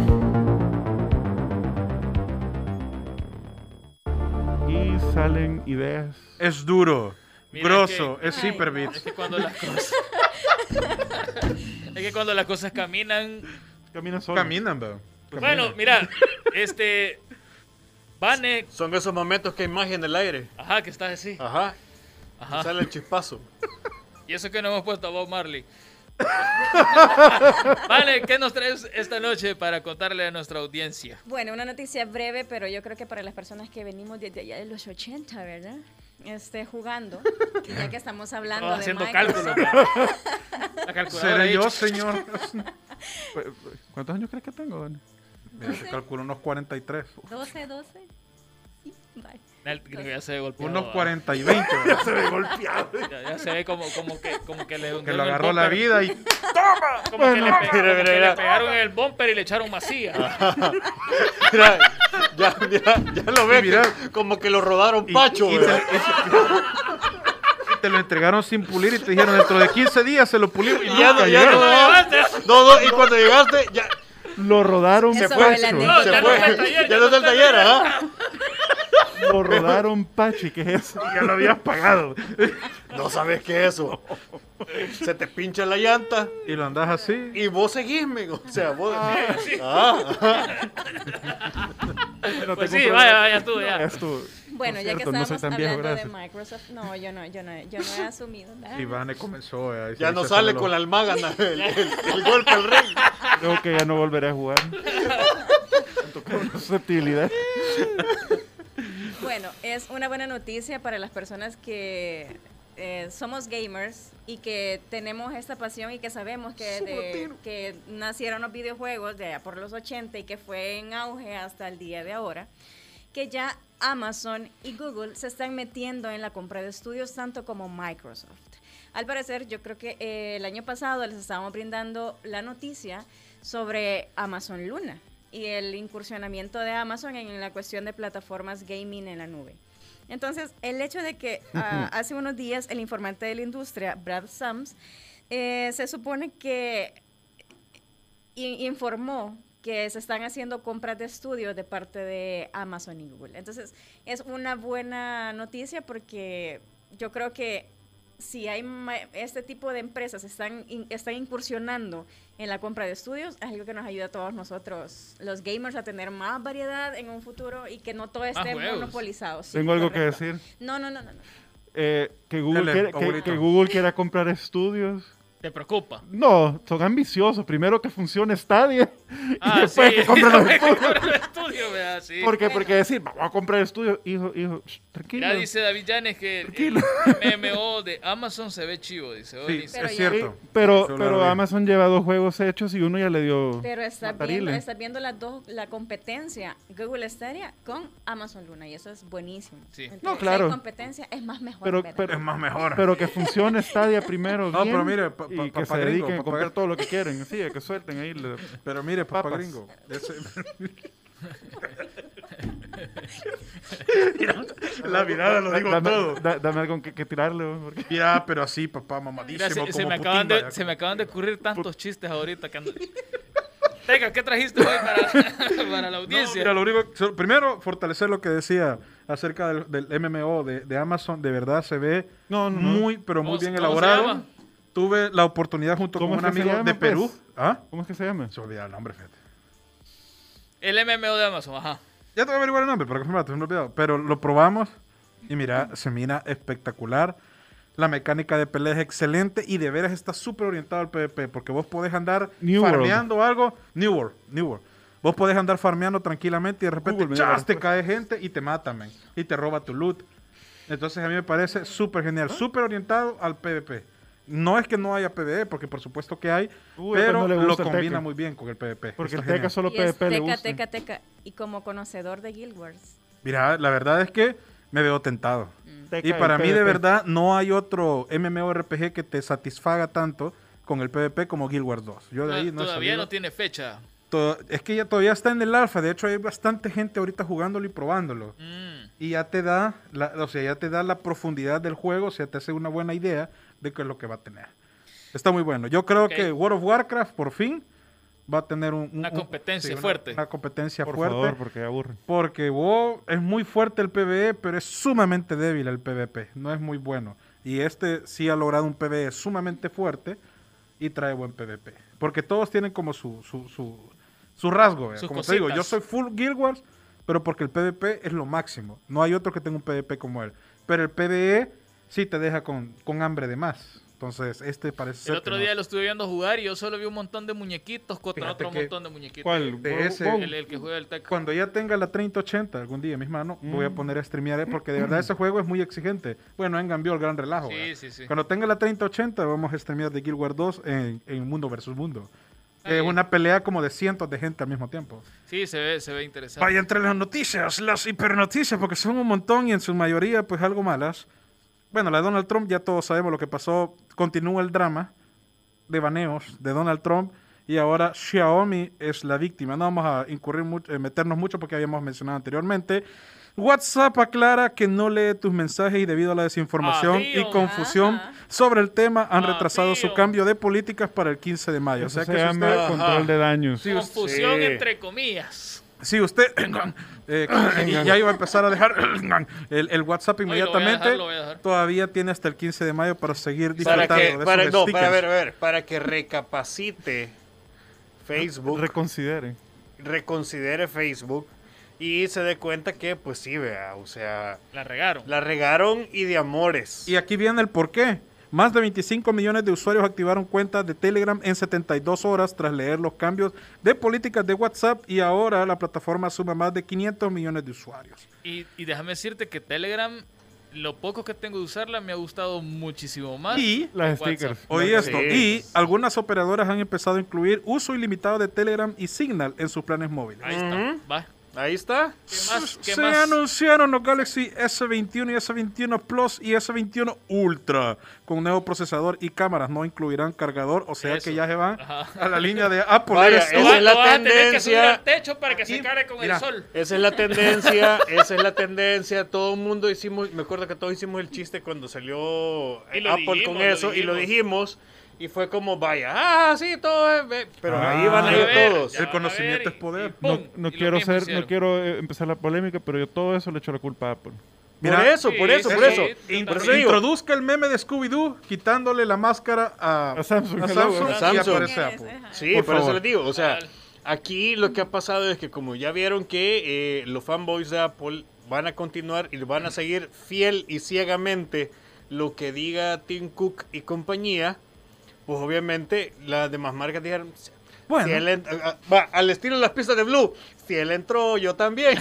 Salen ideas. Es duro, Mira grosso, que, es Hyperbits. Es que cuando las cosas es que cuando las cosas caminan, caminan solo. Caminan, bro. Caminan. Bueno, mira, este Vane, son esos momentos que hay magia en el aire. Ajá, que estás así. Ajá. Ajá. Sale el chispazo. Y eso que no hemos puesto a Bob Marley. Vale, ¿qué nos traes esta noche para contarle a nuestra audiencia? Bueno, una noticia breve, pero yo creo que para las personas que venimos desde allá de los ochenta, ¿verdad? Este, jugando, que ya que estamos hablando oh, de haciendo cálculos. ¿Seré yo, señor? ¿Cuántos años crees que tengo? Mira, yo calculo unos cuarenta y tres. doce, doce. Sí, vale. El, ya se ve golpeado. Unos cuarenta y veinte. Ya se ve golpeado. Ya, ya se ve como, como, que, como que le... Que lo agarró la vida y... ¡Toma! Como bueno, que, le, pe mira, como mira, que mira. le pegaron el bumper y le echaron masía. Mira, ya, ya, ya lo ves. Mira, que, como que lo rodaron y, Pacho. Y, y, te, y te lo entregaron sin pulir y te dijeron dentro de quince días se lo pulieron. Y ya, no, ya no, no, no, y cuando llegaste, ya... Lo rodaron. Se fue. Se fue. Ya no está el taller. Ya no está el taller, ¿ah? Lo rodaron, Pachi, ¿qué es eso? Ya lo habías pagado. No sabes qué es eso. Se te pincha la llanta. Y lo andás así. Y vos seguís, amigo. O sea, vos... Ah, sí. Ah. No, pues sí, vaya, vaya, estuvo ya. No, estuvo. Bueno, no, ya cierto, que estábamos no hablando viejo, de Microsoft, no, yo no, yo no, yo no he asumido nada. Ivane comenzó. Eh, ya no sale con la almágana el, el, el golpe al rey. Creo que ya no volveré a jugar. Con susceptibilidad. Bueno, es una buena noticia para las personas que eh, somos gamers y que tenemos esta pasión y que sabemos que, de, que nacieron los videojuegos de allá por los ochenta y que fue en auge hasta el día de ahora, que ya Amazon y Google se están metiendo en la compra de estudios tanto como Microsoft. Al parecer, yo creo que eh, el año pasado les estábamos brindando la noticia sobre Amazon Luna y el incursionamiento de Amazon en la cuestión de plataformas gaming en la nube. Entonces, el hecho de que uh, hace unos días el informante de la industria, Brad Sams, eh, se supone que informó que se están haciendo compras de estudios de parte de Amazon y Google. Entonces, es una buena noticia porque yo creo que si hay este tipo de empresas están, in, están incursionando en la compra de estudios, es algo que nos ayuda a todos nosotros, los gamers, a tener más variedad en un futuro y que no todo esté monopolizado. Sí, Tengo correcto. algo que decir. No, no, no. no, no. Eh, que, Google Dale, quiera, que, que Google quiera comprar estudios. ¿Te preocupa? No, son ambiciosos. Primero que funcione Stadia ah, y después sí. que compren los estudios. Vea, sí. Porque, bueno. porque decir, vamos a comprar estudios, hijo, hijo, shh, tranquilo. Ya dice David Llanes que tranquilo. El M M O de Amazon se ve chivo, dice. Sí, dice. Pero es ya. cierto. Sí, pero pero Amazon lleva dos juegos hechos y uno ya le dio Pero estás viendo, está viendo las dos, la competencia Google Stadia con Amazon Luna y eso es buenísimo. Sí. Entonces, no, claro. La competencia es más mejor. Pero, pero, es más mejor. Pero que funcione Stadia primero. No, bien, pero mire, y pa, pa, que se dediquen gringo, a comprar todo lo que quieren, sí, que suelten ahí. Le... Pero mire, papá Papas. gringo. Ese... La mirada lo digo dame, todo. Da, dame algo que, que tirarle. Porque... Mira, pero así, papá, mamadísimo. Mira, se, como se, me acaban de, se me acaban de ocurrir tantos Put... chistes ahorita. Que ando... Venga, ¿qué trajiste hoy para, para la audiencia? No, mira, lo único, primero, fortalecer lo que decía acerca del, del M M O de, de Amazon. De verdad, se ve no, no, muy, pero muy bien elaborado. Tuve la oportunidad junto con un amigo llama, de Perú. Pues? ¿Ah? ¿Cómo es que se llama? Se olvidaba el nombre, fíjate. El M M O de Amazon, ajá. Ya te voy a averiguar el nombre, para confirmarte, se me olvidó. Pero lo probamos y mira, se mira espectacular. La mecánica de pelea es excelente y de veras está súper orientado al PvP porque vos podés andar New farmeando World. algo. New World, New World. Vos podés andar farmeando tranquilamente y de repente Google, chas, te cae gente y te mata, man. Y te roba tu loot. Entonces a mí me parece súper genial, súper orientado al PvP. No es que no haya PvE, porque por supuesto que hay, Uy, pero no lo combina teca. muy bien con el PvP. Porque el Teca solo PvP le gusta. Teca, teca, y como conocedor de Guild Wars. Mira, la verdad es que me veo tentado. Mm. Y para mí, PvP. de verdad, no hay otro MMORPG que te satisfaga tanto con el PvP como Guild Wars dos. Yo de no, ahí no todavía no tiene fecha. Todo, es que ya todavía está en el alfa. De hecho, hay bastante gente ahorita jugándolo y probándolo. Mm. Y ya te da la, o sea, ya te da la profundidad del juego, o sea, te hace una buena idea de qué es lo que va a tener. Está muy bueno. Yo creo okay. que World of Warcraft, por fin, va a tener un, un, una competencia un, sí, una, fuerte. Una competencia por fuerte. Por favor, porque aburre. Porque WoW es muy fuerte el PvE, pero es sumamente débil el PvP. No es muy bueno. Y este sí ha logrado un PvE sumamente fuerte y trae buen PvP. Porque todos tienen como su, su, su, su rasgo. Como cositas. Te digo, yo soy full Guild Wars, pero porque el PvP es lo máximo. No hay otro que tenga un PvP como él. Pero el PvE... sí te deja con, con hambre de más. Entonces, este parece el ser... El otro día no... lo estuve viendo jugar y yo solo vi un montón de muñequitos contra Fíjate otro montón de muñequitos. ¿Cuál? De ese, el, el que juega el tech. Cuando ya tenga la treinta ochenta algún día, mis manos, mm. voy a poner a streamear, porque de verdad ese juego es muy exigente. Bueno, en cambio el gran relajo. Sí, sí, sí. Cuando tenga la treinta ochenta vamos a streamear de Guild Wars dos en, en Mundo versus Mundo. Es eh, una pelea como de cientos de gente al mismo tiempo. Sí, se ve, se ve interesante. Vaya, entre las noticias, las hipernoticias, porque son un montón y en su mayoría, pues, algo malas. Bueno, la de Donald Trump, ya todos sabemos lo que pasó. Continúa el drama de baneos de Donald Trump y ahora Xiaomi es la víctima. No vamos a incurrir mucho, eh, meternos mucho porque habíamos mencionado anteriormente. WhatsApp aclara que no lee tus mensajes y debido a la desinformación ah, y confusión ah. sobre el tema han ah, retrasado tío. su cambio de políticas para el quince de mayo. Eso o sea que se llama usted, control de daños. Si confusión usted, entre comillas. Si usted eh, y ya iba a empezar a dejar el, el WhatsApp inmediatamente. Oye, lo voy a dejar, todavía tiene hasta el quince de mayo para seguir disfrutando para que, de para, esos no, stickers. Para ver, a ver, para que recapacite Facebook, reconsidere, reconsidere Facebook. Y se dé cuenta que, pues sí, vea, o sea... La regaron. La regaron y de amores. Y aquí viene el porqué. Más de veinticinco millones de usuarios activaron cuentas de Telegram en setenta y dos horas tras leer los cambios de políticas de WhatsApp y ahora la plataforma suma más de quinientos millones de usuarios. Y, y déjame decirte que Telegram... Lo poco que tengo de usarla me ha gustado muchísimo más. Y las stickers. Oye esto. Y algunas operadoras han empezado a incluir uso ilimitado de Telegram y Signal en sus planes móviles. Ahí uh-huh. está. Va. Ahí está. ¿Qué más? ¿Qué Se más? anunciaron los Galaxy S veintiuno y S veintiuno Plus y S veintiuno Ultra con un nuevo procesador y cámaras. No incluirán cargador, o sea Eso. que ya se van Ajá. a la línea de Apple. Vaya, esa es, es la tendencia. A tener que subir al techo para que Aquí, se cargue con mira, el sol. Esa es la tendencia. Esa es la tendencia. Todo el mundo hicimos, me acuerdo que todos hicimos el chiste cuando salió Apple dijimos, con eso y lo dijimos. Y fue como, vaya, ah, sí, todo es... Pero ah, ahí van a ir todos. El conocimiento es poder. Y, y pum, no no quiero ser, no quiero empezar la polémica, pero yo todo eso le echo la culpa a Apple. Mira, por eso, sí, por eso, sí, por eso. Sí, por eso introduzca el meme de Scooby-Doo quitándole la máscara a, a Samsung, a Samsung, a Samsung. Y aparece Apple. Sí, por, por eso les digo. O sea, aquí lo que ha pasado es que como ya vieron que eh, los fanboys de Apple van a continuar y van a seguir fiel y ciegamente lo que diga Tim Cook y compañía, pues obviamente las demás marcas dijeron, bueno, si él ent- a, a, a, al estilo de las pistas de Blue, si él entró, yo también.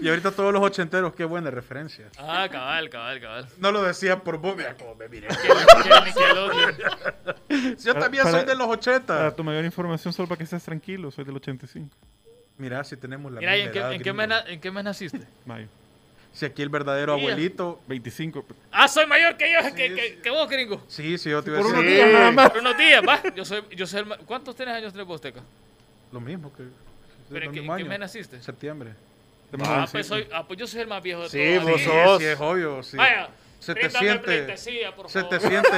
Y ahorita todos los ochenteros, qué buena referencia. Ah, cabal, cabal, cabal. No lo decía por vos, mira cómo me miré. Yo también para, soy de los ochenta. Para tu mayor información, solo para que estés tranquilo, soy del ochenta y cinco. Mira, si tenemos la mira, misma ¿en edad. Qué, ¿en, qué mes, ¿En qué mes naciste? Mayo. Si aquí el verdadero sí, abuelito... veinticinco. Ah, soy mayor que yo, sí, que, que, que vos, gringo. Sí, sí, yo te iba a decir. Por unos días nada más. Por unos días, va. Yo soy, yo soy el ma- ¿Cuántos tenés años tenés vos, Teca? Lo mismo que... ¿Pero en qué mes naciste? Septiembre. Ah, pues, soy, ah, pues yo soy el más viejo de sí, todos. Sí, vos sos. Sí, es obvio, sí. Vaya. Se te siente, se te siente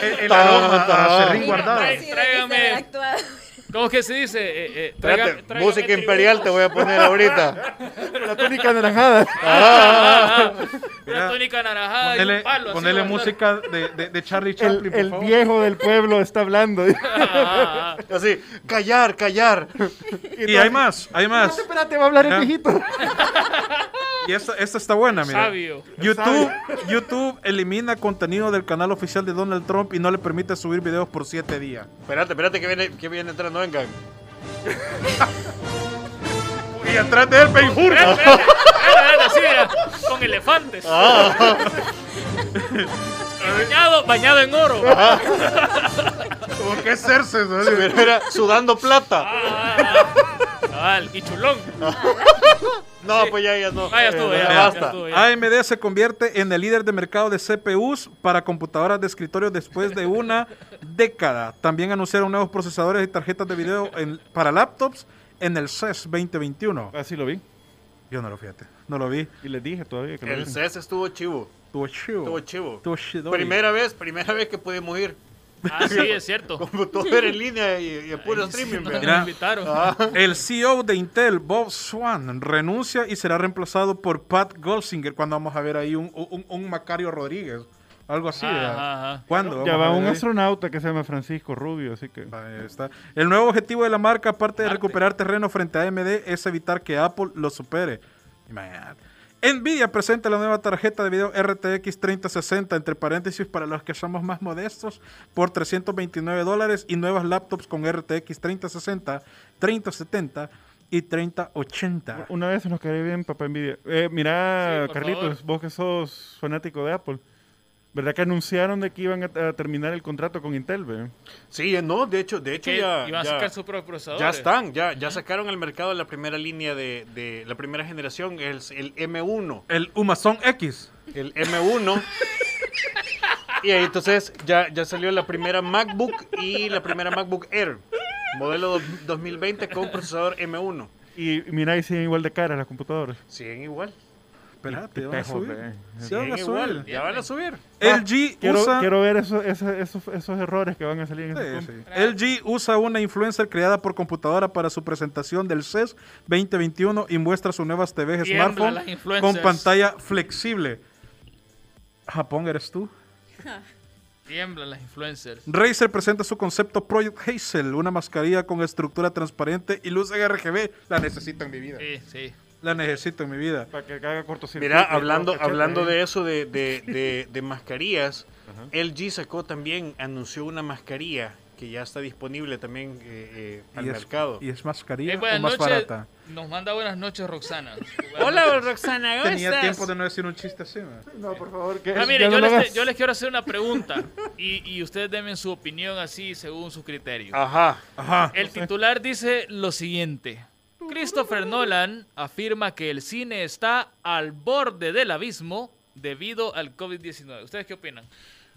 el, el, el aroma a serrín guardado. Tráigame. ¿Cómo es que se dice? Eh, eh, tráigame, tráigame música imperial tributo. Te voy a poner ahorita. La túnica anaranjada. Ah, ah, ah. Una túnica anaranjada ponele, y un palo. Ponele música de, de, de Charlie Chaplin, el, por el favor. Viejo del pueblo está hablando. Ah, así, callar, callar. Y, y hay más, hay más. No, espérate, va a hablar ¿no? el viejito. Y esta, esta está buena, mira. Sabio. YouTube, YouTube elimina contenido del canal oficial de Donald Trump y no le permite subir videos por siete días. Espérate, espérate, que viene, que viene entrando, vengan. Y atrás de él, Benjur. Con elefantes. Ah. Bañado, bañado en oro. Ah. Como que Cerces, ¿no? Si era sudando plata. Ah, ah, y chulón. Ah. No, pues ya, ya no. Ah, ya estuvo, ya, ya, ya, basta. Ya estuvo, ya. A M D se convierte en el líder de mercado de C P Us para computadoras de escritorio después de una década. También anunciaron nuevos procesadores y tarjetas de video en, para laptops en el C E S veinte veintiuno. Ah, sí lo vi. Yo no lo fíjate. No lo vi. Y les dije todavía que el C E S estuvo chivo. Estuvo chivo. Estuvo chivo. Estuvo chido. Primera vez, primera vez que pudimos ir. Ah, sí, es cierto. Como todo era en línea y, y el puro ay, streaming. Sí, mira, invitaron. Ah. El C E O de Intel, Bob Swan, renuncia y será reemplazado por Pat Gelsinger. Cuando vamos a ver ahí un, un, un Macario Rodríguez. Algo así. Ajá, ajá. ¿Cuándo? Ya va un ahí? astronauta que se llama Francisco Rubio, así que... Ahí está. El nuevo objetivo de la marca, aparte de Arte. recuperar terreno frente a A M D, es evitar que Apple lo supere. Imagínate. Nvidia presenta la nueva tarjeta de video R T X treinta sesenta, entre paréntesis para los que somos más modestos, por trescientos veintinueve dólares, y nuevas laptops con R T X treinta sesenta, treinta setenta y treinta ochenta. Una vez nos cae bien, papá Nvidia. Eh, mira, sí, Carlitos, favor. Vos que sos fanático de Apple, ¿verdad que anunciaron de que iban a, a terminar el contrato con Intel, ¿ve? Sí, no, de hecho, de hecho ya iban a sacar ya, sus propios procesadores. Ya están, ya, ya sacaron al mercado la primera línea de, de la primera generación, el, el M uno. El Humazón X. El M uno. Y ahí entonces ya, ya salió la primera MacBook y la primera MacBook Air, modelo do, dos mil veinte con procesador M uno. Y mira, ahí siguen igual de caras las computadoras. Siguen igual. Espérate, van a subir. Sí, van a subir. Ya van a subir. L G quiero, usa... quiero ver esos, esos, esos, esos errores que van a salir en sí, ese sí. L G usa una influencer creada por computadora para su presentación del C E S veinte veintiuno y muestra sus nuevas T Vs smartphone con pantalla flexible. Japón, ¿eres tú? Tiemblan las influencers. Razer presenta su concepto Project Hazel, una mascarilla con estructura transparente y luces R G B. La necesito en mi vida. Sí, sí. La necesito en mi vida. Para que haga cortocircuito. Mira, hablando, hablando de eso, de, de, de, de mascarillas, uh-huh. L G sacó también, anunció una mascarilla que ya está disponible también eh, eh, al y mercado. Es, ¿Y es mascarilla eh, o más noche, barata? Nos manda buenas noches, Roxana. Buenas Hola, noches. Roxana, ¿cómo Tenía estás? tiempo de no decir un chiste así, ¿no? No, por favor, que... Ah, mire, yo, no les, yo les quiero hacer una pregunta y, y ustedes denme su opinión así según sus criterios. Ajá, ajá. El titular dice lo siguiente... Christopher Nolan afirma que el cine está al borde del abismo debido al COVID diecinueve. ¿Ustedes qué opinan?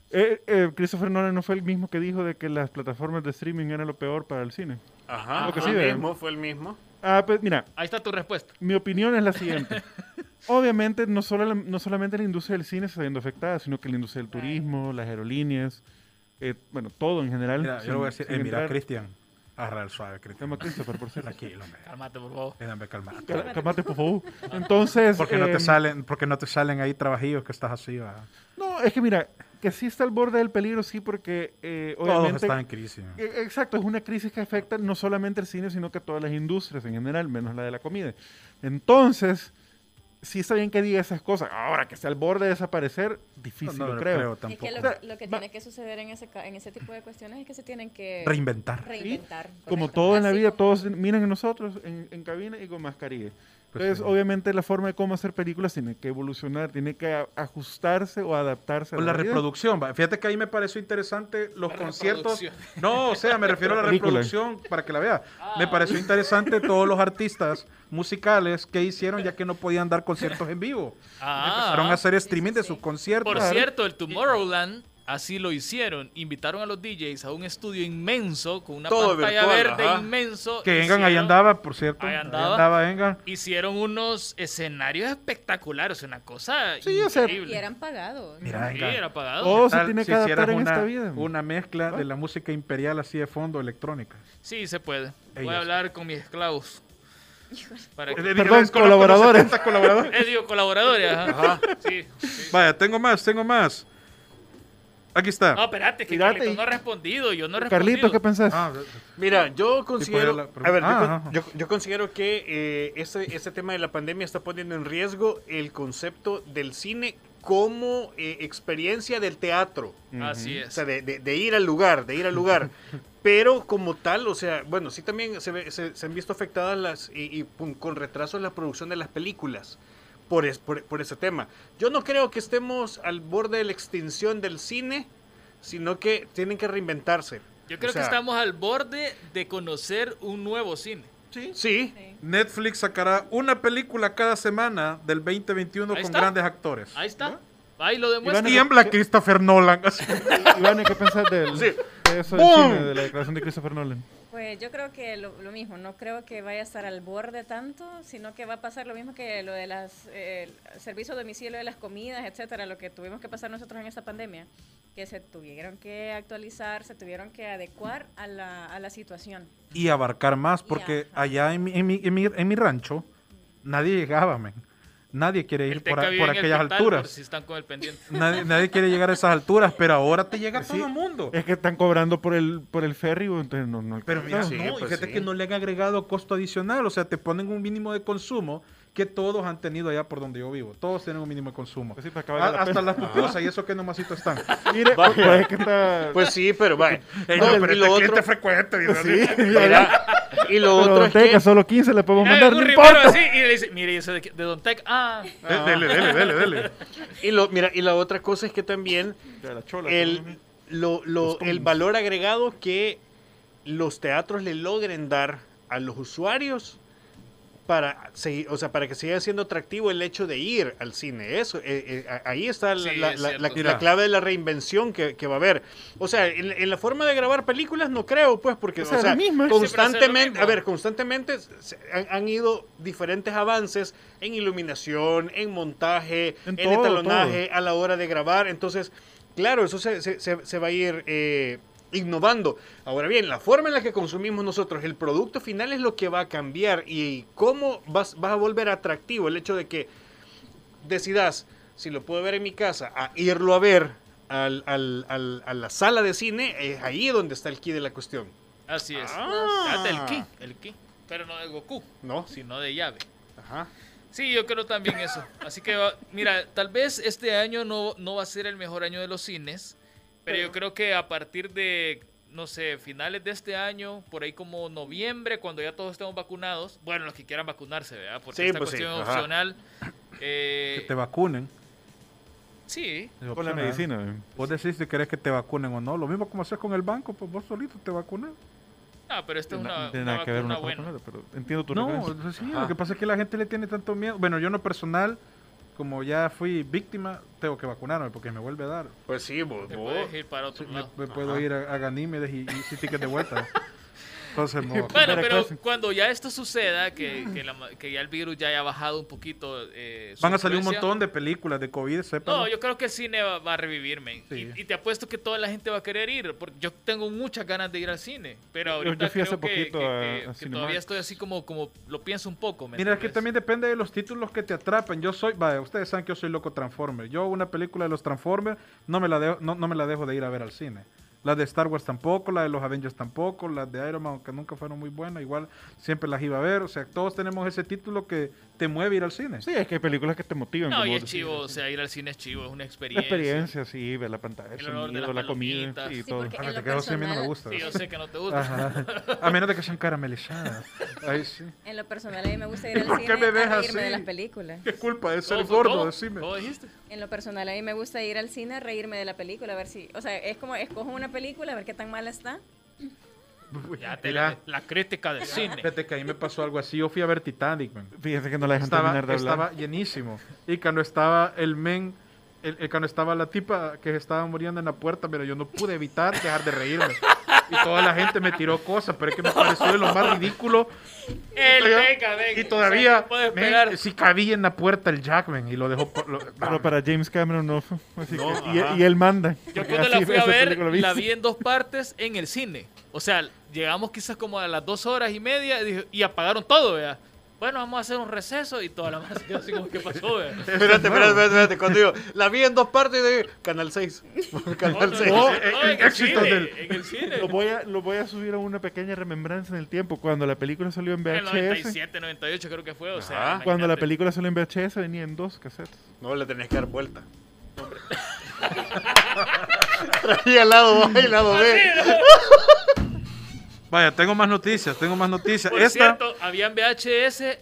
Eh, eh, Christopher Nolan no fue el mismo que dijo de que las plataformas de streaming eran lo peor para el cine. Ajá, que sí, el mismo, fue el mismo. Ah, pues mira. Ahí está tu respuesta. Mi opinión es la siguiente. Obviamente, no, solo la, no solamente la industria del cine se está viendo afectada, sino que la industria del turismo, las aerolíneas, eh, bueno, todo en general. Mira, sin, yo voy a decir, eh, mira, Cristian. Arra el suave, Cristian. Christopher, por ser aquí, hombre. Calmate, por favor. Déjame calmarte. Cal- calmate, por favor. Entonces... Porque eh, no te salen, porque no te salen ahí trabajillos que estás así, ¿verdad? No, es que mira, que sí está al borde del peligro, sí, porque eh, obviamente... Todos están en crisis. Eh, exacto, es una crisis que afecta no solamente al cine, sino que a todas las industrias en general, menos la de la comida. Entonces... Sí está bien que diga esas cosas. Ahora, que esté al borde de desaparecer, difícil, no, no, lo creo. creo tampoco. Es que lo, lo que tiene que suceder en ese, en ese tipo de cuestiones es que se tienen que... Reinventar. Reinventar. ¿Sí? Como todo en la vida, todos miran a nosotros en, en cabina y con mascarilla. Entonces, pues sí. Obviamente, la forma de cómo hacer películas tiene que evolucionar, tiene que a, ajustarse o adaptarse a la, la reproducción. Va. Fíjate que ahí me pareció interesante los la conciertos. No, o sea, me refiero a la reproducción para que la vea. Ah. Me pareció interesante todos los artistas musicales que hicieron ya que no podían dar conciertos en vivo. Ah. Empezaron a hacer streaming sí, sí, sí. de sus conciertos. Por cierto, el Tomorrowland... Así lo hicieron. Invitaron a los D Js a un estudio inmenso con una todo pantalla virtual, verde ajá. inmenso. Que Engan ahí andaba, por cierto. Ahí andaba. Ahí andaba Engan. Hicieron unos escenarios espectaculares, una cosa sí, increíble. Y eran pagados. Mira, sí, era pagado. Oh, se tiene que adaptar en esta vida. Una mezcla de la música imperial así de fondo electrónica. Sí, se puede. Ellos. Voy a hablar con mis esclavos. Para que... Perdón, con colaboradores. colaboradores. Eh, digo, colaboradores. Ajá. Sí, sí. Vaya, tengo más, tengo más. Aquí está. No, espérate, que Mirate. Carlitos no ha respondido, yo no he respondido. Carlitos, ¿qué pensás? Ah, Mira, yo considero... La, a ver, ah, yo, yo, yo considero que eh, este, este tema de la pandemia está poniendo en riesgo el concepto del cine como eh, experiencia del teatro. Uh-huh. Así es. O sea, de, de, de ir al lugar, de ir al lugar. Pero como tal, o sea, bueno, sí también se, ve, se, se han visto afectadas las y, y pum, con retrasos la producción de las películas. Por, es, por, por ese tema. Yo no creo que estemos al borde de la extinción del cine, sino que tienen que reinventarse. Yo creo o sea, que estamos al borde de conocer un nuevo cine. Sí. sí. sí. Netflix sacará una película cada semana del veinte veintiuno con está? grandes actores. Ahí está. ¿No? Ahí lo demuestra. Tiembla Christopher Nolan. Iván, ¿qué pensás de, él? Sí. de eso del cine, de la declaración de Christopher Nolan? Pues yo creo que lo, lo mismo, no creo que vaya a estar al borde tanto, sino que va a pasar lo mismo que lo de los eh, servicios de domicilio, de las comidas, etcétera, lo que tuvimos que pasar nosotros en esta pandemia, que se tuvieron que actualizar, se tuvieron que adecuar a la, a la situación. Y abarcar más, porque yeah. allá en mi, en mi, en mi, en mi rancho nadie llegaba, men. Nadie quiere ir por, a, por aquellas portal, alturas. Por si están con el pendiente. Nadie, nadie quiere llegar a esas alturas, pero ahora te llega sí, todo el mundo. Es que están cobrando por el por el ferry, entonces no, no. Pero mira, no, sí, no, pues fíjate sí. que no le han agregado costo adicional, o sea, te ponen un mínimo de consumo que todos han tenido allá por donde yo vivo. Todos tienen un mínimo de consumo. Pues sí, pues, a, la hasta pena. Las pupusas, ah. Y eso que nomásito están. Mire, vaya, pues, es que está... pues sí, pero vaya. Ey, no, no, pero y este lo cliente otro... frecuente. Sí, y lo pero otro don es Teca, que... solo quince le podemos mandar. Un ripero así y le dice, mire, ese de Don Tec, ah. ah. Dele, dele, dele, dele. Y, lo, mira, y la otra cosa es que también la chola, el, ¿no? lo, lo, el valor agregado que los teatros le logren dar a los usuarios para seguir, o sea, para que siga siendo atractivo el hecho de ir al cine. Eso, eh, eh, ahí está la, sí, la, es la, la, la clave de la reinvención que, que va a haber. O sea, en, en la forma de grabar películas no creo, pues, porque o sea, o sea, constantemente, a ver, constantemente se, han, han ido diferentes avances en iluminación, en montaje, en, en todo, etalonaje, todo. A la hora de grabar. Entonces, claro, eso se, se, se, se va a ir... Eh, innovando. Ahora bien, la forma en la que consumimos nosotros el producto final es lo que va a cambiar, y cómo vas, vas a volver atractivo el hecho de que decidas, si lo puedo ver en mi casa, a irlo a ver al, al, al, a la sala de cine. Es ahí donde está el quid de la cuestión. Así es. Ah. El quid, el quid, pero no de Goku, no, sino de llave. Ajá. Sí, yo creo también eso. Así que, mira, tal vez este año no, no va a ser el mejor año de los cines. Pero yo creo que a partir de, no sé, finales de este año, por ahí como noviembre, cuando ya todos estemos vacunados, bueno, los que quieran vacunarse, ¿verdad? Porque sí, esta pues cuestión sí, es opcional. Eh, que te vacunen. Sí. Con la medicina. ¿eh? Vos decís si querés que te vacunen o no. Lo mismo como haces con el banco, pues vos solito te vacunas. Ah, pero esta es una, no, una, vacuna una buena. Vacunada, pero entiendo tu no, sí, lo que pasa es que la gente le tiene tanto miedo. Bueno, yo no personal... como ya fui víctima, tengo que vacunarme porque me vuelve a dar. Pues sí, vos. Te puedes ir para otro sí, lado. Me, me puedo ir a, a Ganímedes y, y si ticket de vuelta. Entonces, bueno, pero clase. Cuando ya esto suceda, que, que, la, que ya el virus ya haya bajado un poquito. Eh, Van a salir un montón de películas de COVID, sepan. No, yo creo que el cine va, va a revivirme. Sí. Y, y te apuesto que toda la gente va a querer ir. Porque yo tengo muchas ganas de ir al cine. Pero ahorita yo fui creo hace que, poquito que, a, que, a que todavía estoy así como, como lo pienso un poco. ¿Me Mira, es que también depende de los títulos que te atrapen. Yo soy, vaya, ustedes saben que yo soy loco Transformer. Yo una película de los Transformers no me la dejo, no, no me la dejo de ir a ver al cine. Las de Star Wars tampoco, las de los Avengers tampoco, las de Iron Man, aunque nunca fueron muy buenas, igual siempre las iba a ver. O sea, todos tenemos ese título que te mueve ir al cine. Sí, es que hay películas que te motivan. No, y es chivo, o sea, ir al cine es chivo, es una experiencia. La experiencia, sí, ver la pantalla, el sonido, de la, la comida y sí, todo. Ah, te quedas así, a mí no me gusta. Sí, yo sé que no te gusta. Ajá. A menos de que sean caramelizadas. Ahí sí. En lo personal, a mí me gusta ir al cine. ¿Por qué me ves a reírme así? De las películas. ¿Qué culpa de ser gordo? ¿Cómo? Decime. ¿Cómo dijiste? En lo personal, a mí me gusta ir al cine a reírme de la película, a ver si, o sea, es como escojo una película, a ver qué tan mala está. Ya te la, la crítica del cine. Fíjate que ahí me pasó algo así. Yo fui a ver Titanic, man. Fíjate que no la dejan terminar de hablar. Estaba llenísimo. Y cuando estaba el men, el, el, cuando estaba la tipa que estaba muriendo en la puerta, pero yo no pude evitar dejar de reírme. Y toda la gente me tiró cosas, pero es que me pareció de lo más ridículo. El venga, venga. Y todavía, o sea, si sí cabía en la puerta el Jackman y lo dejó. Por, lo, pero para James Cameron no. Así no que, y, y él manda. Yo cuando la fui a ver, la vi en dos partes en el cine. O sea, llegamos quizás como a las dos horas y media y, y apagaron todo, ¿verdad? Bueno, vamos a hacer un receso y toda la masa quedó así como que pasó, ¿verdad? Espérate, espérate, espérate, cuando digo, la vi en dos partes de Canal seis. Canal seis. No, no, en, en, éxito cine, del... en el cine. Lo voy, a, lo voy a subir a una pequeña remembranza en el tiempo. Cuando la película salió en V H S. En noventa y siete, noventa y ocho creo que fue, o sea. Imagínate. Cuando la película salió en V H S venía en dos casetes. No, le tenías que dar vuelta. Hombre. Traía lado A y lado B. Vaya, tengo más noticias, tengo más noticias. Por Esta... cierto, habían V H S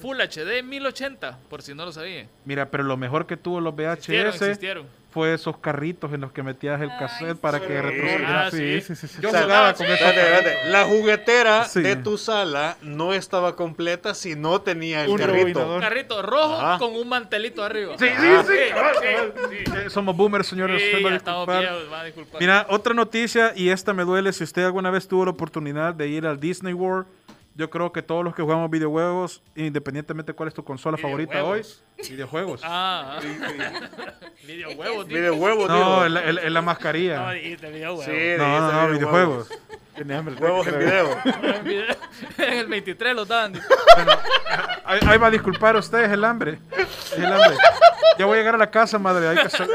Full H D mil ochenta, por si no lo sabían. Mira, pero lo mejor que tuvo los V H S existieron, existieron. Fue esos carritos en los que metías el cassette. Ay, para sí. que retrocediera. Ah, sí, sí, sí, sí. Yo jugaba ah, con sí. esa carreta. La juguetera sí. de tu sala no estaba completa si no tenía el un carrito. Robinador. Un carrito rojo ah. con un mantelito arriba. Sí, ah. sí, sí. Ah. sí, sí. Eh, somos boomers, señores. Sí, ya estamos viejos, van a disculpar. Mira, otra noticia, y esta me duele. Si usted alguna vez tuvo la oportunidad de ir al Disney World, yo creo que todos los que jugamos videojuegos, independientemente de cuál es tu consola favorita hoy, videojuegos. Ah, sí, sí. videojuegos, videojuegos. No, es la, la, la mascarilla. No, dijiste videojuegos. Sí, dijiste no, no, no, videojuegos. Huevos en video. En el veintitrés los daban. Bueno, ahí, ahí va a disculpar a ustedes el hambre. El hambre. Ya voy a llegar a la casa, madre. Hay que sal...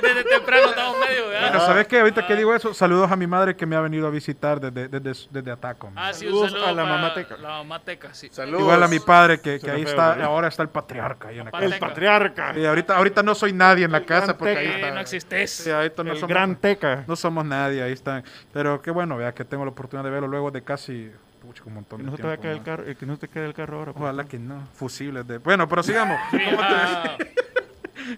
Desde temprano estamos medio, ¿verdad? Mira, ¿sabes qué? Ahorita ah. que digo eso, saludos a mi madre que me ha venido a visitar desde, desde, desde Ataco. Ah, sí, saludos saludo a la mamá teca. La mamá teca, sí. Saludos. Igual a mi padre que, que ahí feo, está, ¿verdad? Ahora está el patriarca. Ahí en la casa. El patriarca. Sí, ahorita, ahorita no soy nadie en la el casa porque teca. Ahí está. No existes. Sí, ahorita no el somos, gran teca. No somos nadie, ahí están. Pero qué bueno, vea que tengo la oportunidad de verlo luego de casi... Pucho, un montón que no de tiempo, te quede el carro, que no te quede el carro ahora. Ojalá que no. Fusibles de... Bueno, pero sigamos.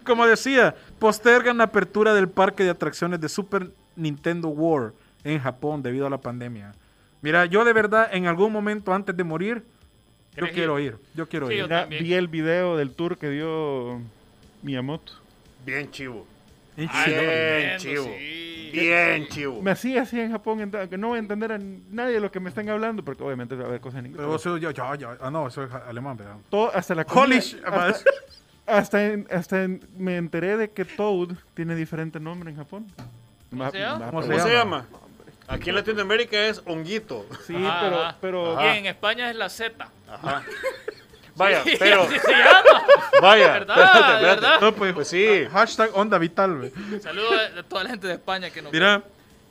Como decía, postergan la apertura del parque de atracciones de Super Nintendo World en Japón debido a la pandemia. Mira, yo de verdad, en algún momento antes de morir, yo quiero ir. ir. Yo quiero sí, ir. Yo Mira, vi el video del tour que dio Miyamoto. Bien chivo. Bien Ay, chivo. Bien chivo. Sí. Bien chivo. Me hacía así en Japón, que no voy a entender a nadie de lo que me están hablando, porque obviamente va a haber cosas en inglés. Pero vos sos, yo, yo, yo, ah, no, soy alemán, ¿verdad? Todo, hasta la comida, Polish, hasta, hasta, en, hasta en, me enteré de que Toad tiene diferente nombre en Japón. ¿Cómo se llama? ¿Cómo se llama? Aquí en Latinoamérica es honguito. Sí, ajá, pero... pero... Y en España es la Z. Ajá. Vaya, sí, pero... Así se llama. Vaya, ¿verdad? Espérate, espérate. ¿Verdad? No, pues, pues sí. Hashtag Onda Vital. Saludos a toda la gente de España que nos... Mira,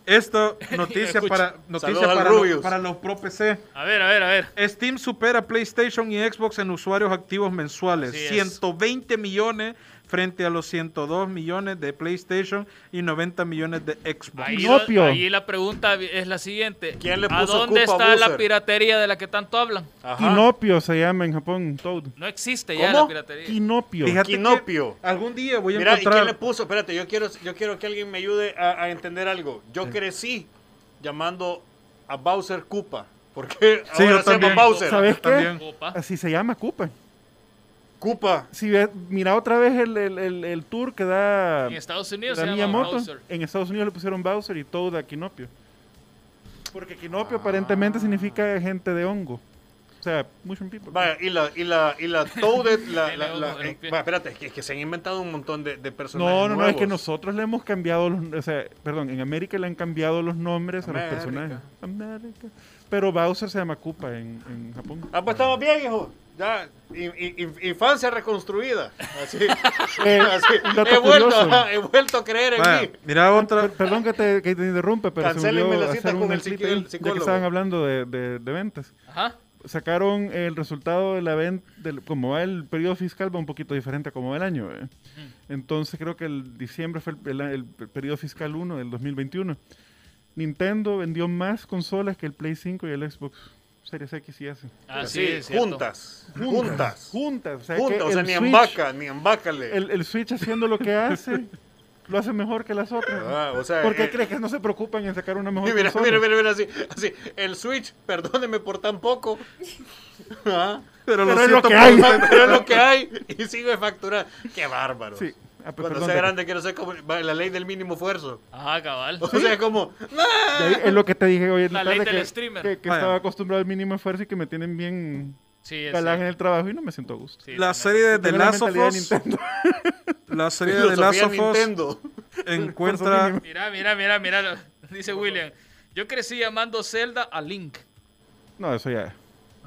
esto, noticia para, noticia para, lo, para los pro P C. A ver, a ver, a ver. Steam supera PlayStation y Xbox en usuarios activos mensuales. Así ciento veinte es. Millones frente a los ciento dos millones de PlayStation y noventa millones de Xbox. Ahí, lo, ahí la pregunta es la siguiente. ¿Quién le puso ¿A dónde Cupa está Boozer? La piratería de la que tanto hablan? Kinopio se llama en Japón. Toad. No existe ya ¿Cómo? La piratería. Kinopio. Fíjate Kinopio. Que algún día voy a Mira, encontrar... ¿y quién le puso? Espérate, yo quiero, yo quiero que alguien me ayude a, a entender algo. Yo sí. crecí llamando a Bowser Cupa. ¿Por qué sí, ahora se llama Bowser? ¿Sabes qué? Así se llama Cupa. Cupa. Si ves, mira otra vez el, el, el, el tour que da en Estados Unidos se llama Bowser. En Estados Unidos le pusieron Bowser y todo a Kinopio. Porque Kinopio ah. aparentemente significa gente de hongo. O sea, motion people. Vaya, y la, y la, y la Toadette, la, la, la, la eh, va, espérate, es que, es que se han inventado un montón de, de personajes No, no, nuevos. No, es que nosotros le hemos cambiado, los, o sea, perdón, en América le han cambiado los nombres América. a los personajes. América. Pero Bowser se llama Koopa en, en Japón. Ah, pues estamos bien, hijo. Ya, in, in, infancia reconstruida. Así. eh, así. He, vuelto, he vuelto a creer en bueno, mí. Mira otra. Perdón que te, que te interrumpe, pero cancélenme la cita con el psicólogo. Ya que estaban hablando de, de, de ventas. Ajá. Sacaron el resultado de la venta, como va el periodo fiscal, va un poquito diferente a como va el año. ¿eh? Mm. Entonces creo que el diciembre fue el, el, el periodo fiscal uno del dos mil veintiuno. Nintendo vendió más consolas que el Play cinco y el Xbox Series X y S. Ah, sí, sí, juntas, juntas. Juntas. Juntas. O sea, juntas, que o sea ni embaca, ni embácale. El, el Switch haciendo lo que hace... Lo hace mejor que las otras. Ah, o sea, ¿Por qué eh, crees que no se preocupan en sacar una mejor mira, mira, mira, mira, así, así. El Switch, perdóneme por tan poco. ¿Ah? Pero, pero, lo es lo que hay. pero es lo que hay. Y sigue facturando. Qué bárbaro. Sí. Ah, pues, Cuando perdón, sea grande, quiero ser como la ley del mínimo esfuerzo. Ajá, cabal. O sea, ¿sí? como... Ahí, es lo que te dije hoy en la, la tarde. Ley del que, streamer. Que, que estaba acostumbrado al mínimo esfuerzo y que me tienen bien... Sí, calaje en el trabajo y no me siento a gusto. Sí, la, serie de de la, la serie de The Last of Us. La serie de The Last of Us encuentra. Mira, mira, mira, mira. Dice William. Yo crecí llamando Zelda a Link. No, eso ya.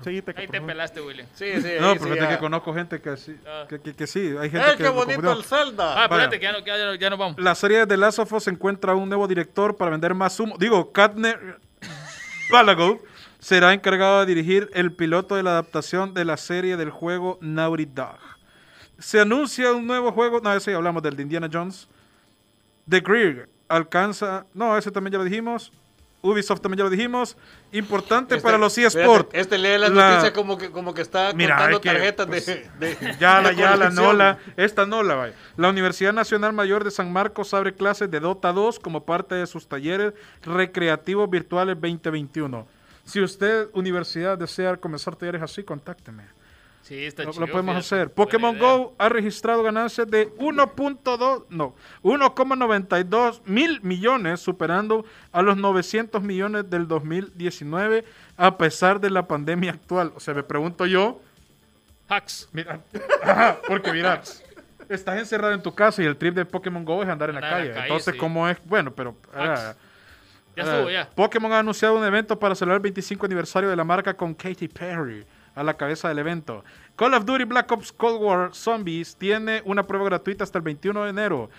Seguite, ahí te pelaste, William. Sí, sí. No, porque sí, que conozco gente que sí. Ah. Que, que, que sí. Hay gente ¡Ay, qué que bonito el Zelda! Ah, espérate, que ya, no, que ya, ya nos vamos. La serie de The Last of Us encuentra un nuevo director para vender más humo. Digo, Katner Balago. Será encargado de dirigir el piloto de la adaptación de la serie del juego Naughty Dog. Se anuncia un nuevo juego... No, ese ya hablamos del de Indiana Jones. The Greg alcanza... No, ese también ya lo dijimos. Ubisoft también ya lo dijimos. Importante este, para los eSports. Este lee las la, noticias como que, como que está mira, contando es que, tarjetas pues, de, de... Ya la, ya la, no la... Esta no la vaya. La Universidad Nacional Mayor de San Marcos abre clases de Dota dos como parte de sus talleres recreativos virtuales veinte veintiuno. Si usted, universidad, desea comenzar talleres así, contácteme. Sí, está chido. Lo podemos hacer. Pokémon Go ha registrado ganancias de uno punto dos, no, uno coma noventa y dos mil millones, superando a los novecientos millones del dos mil diecinueve, a pesar de la pandemia actual. O sea, me pregunto yo... Hacks. Mira, ajá, porque mira, estás encerrado en tu casa y el trip de Pokémon Go es andar en la calle. Entonces, ¿cómo es? Bueno, pero... Ah, Ya estuvo, ya. Pokémon ha anunciado un evento para celebrar el veinticinco aniversario de la marca con Katy Perry. a la cabeza del evento. Call of Duty Black Ops Cold War Zombies tiene una prueba gratuita hasta el veintiuno de enero.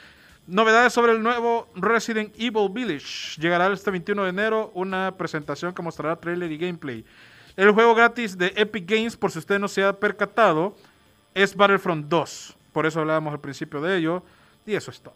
Novedades sobre el nuevo Resident Evil Village. Llegará este veintiuno de enero una presentación que mostrará trailer y gameplay. El juego gratis de Epic Games, por si usted no se ha percatado, es Battlefront dos. Por eso hablábamos al principio de ello. Y eso es todo.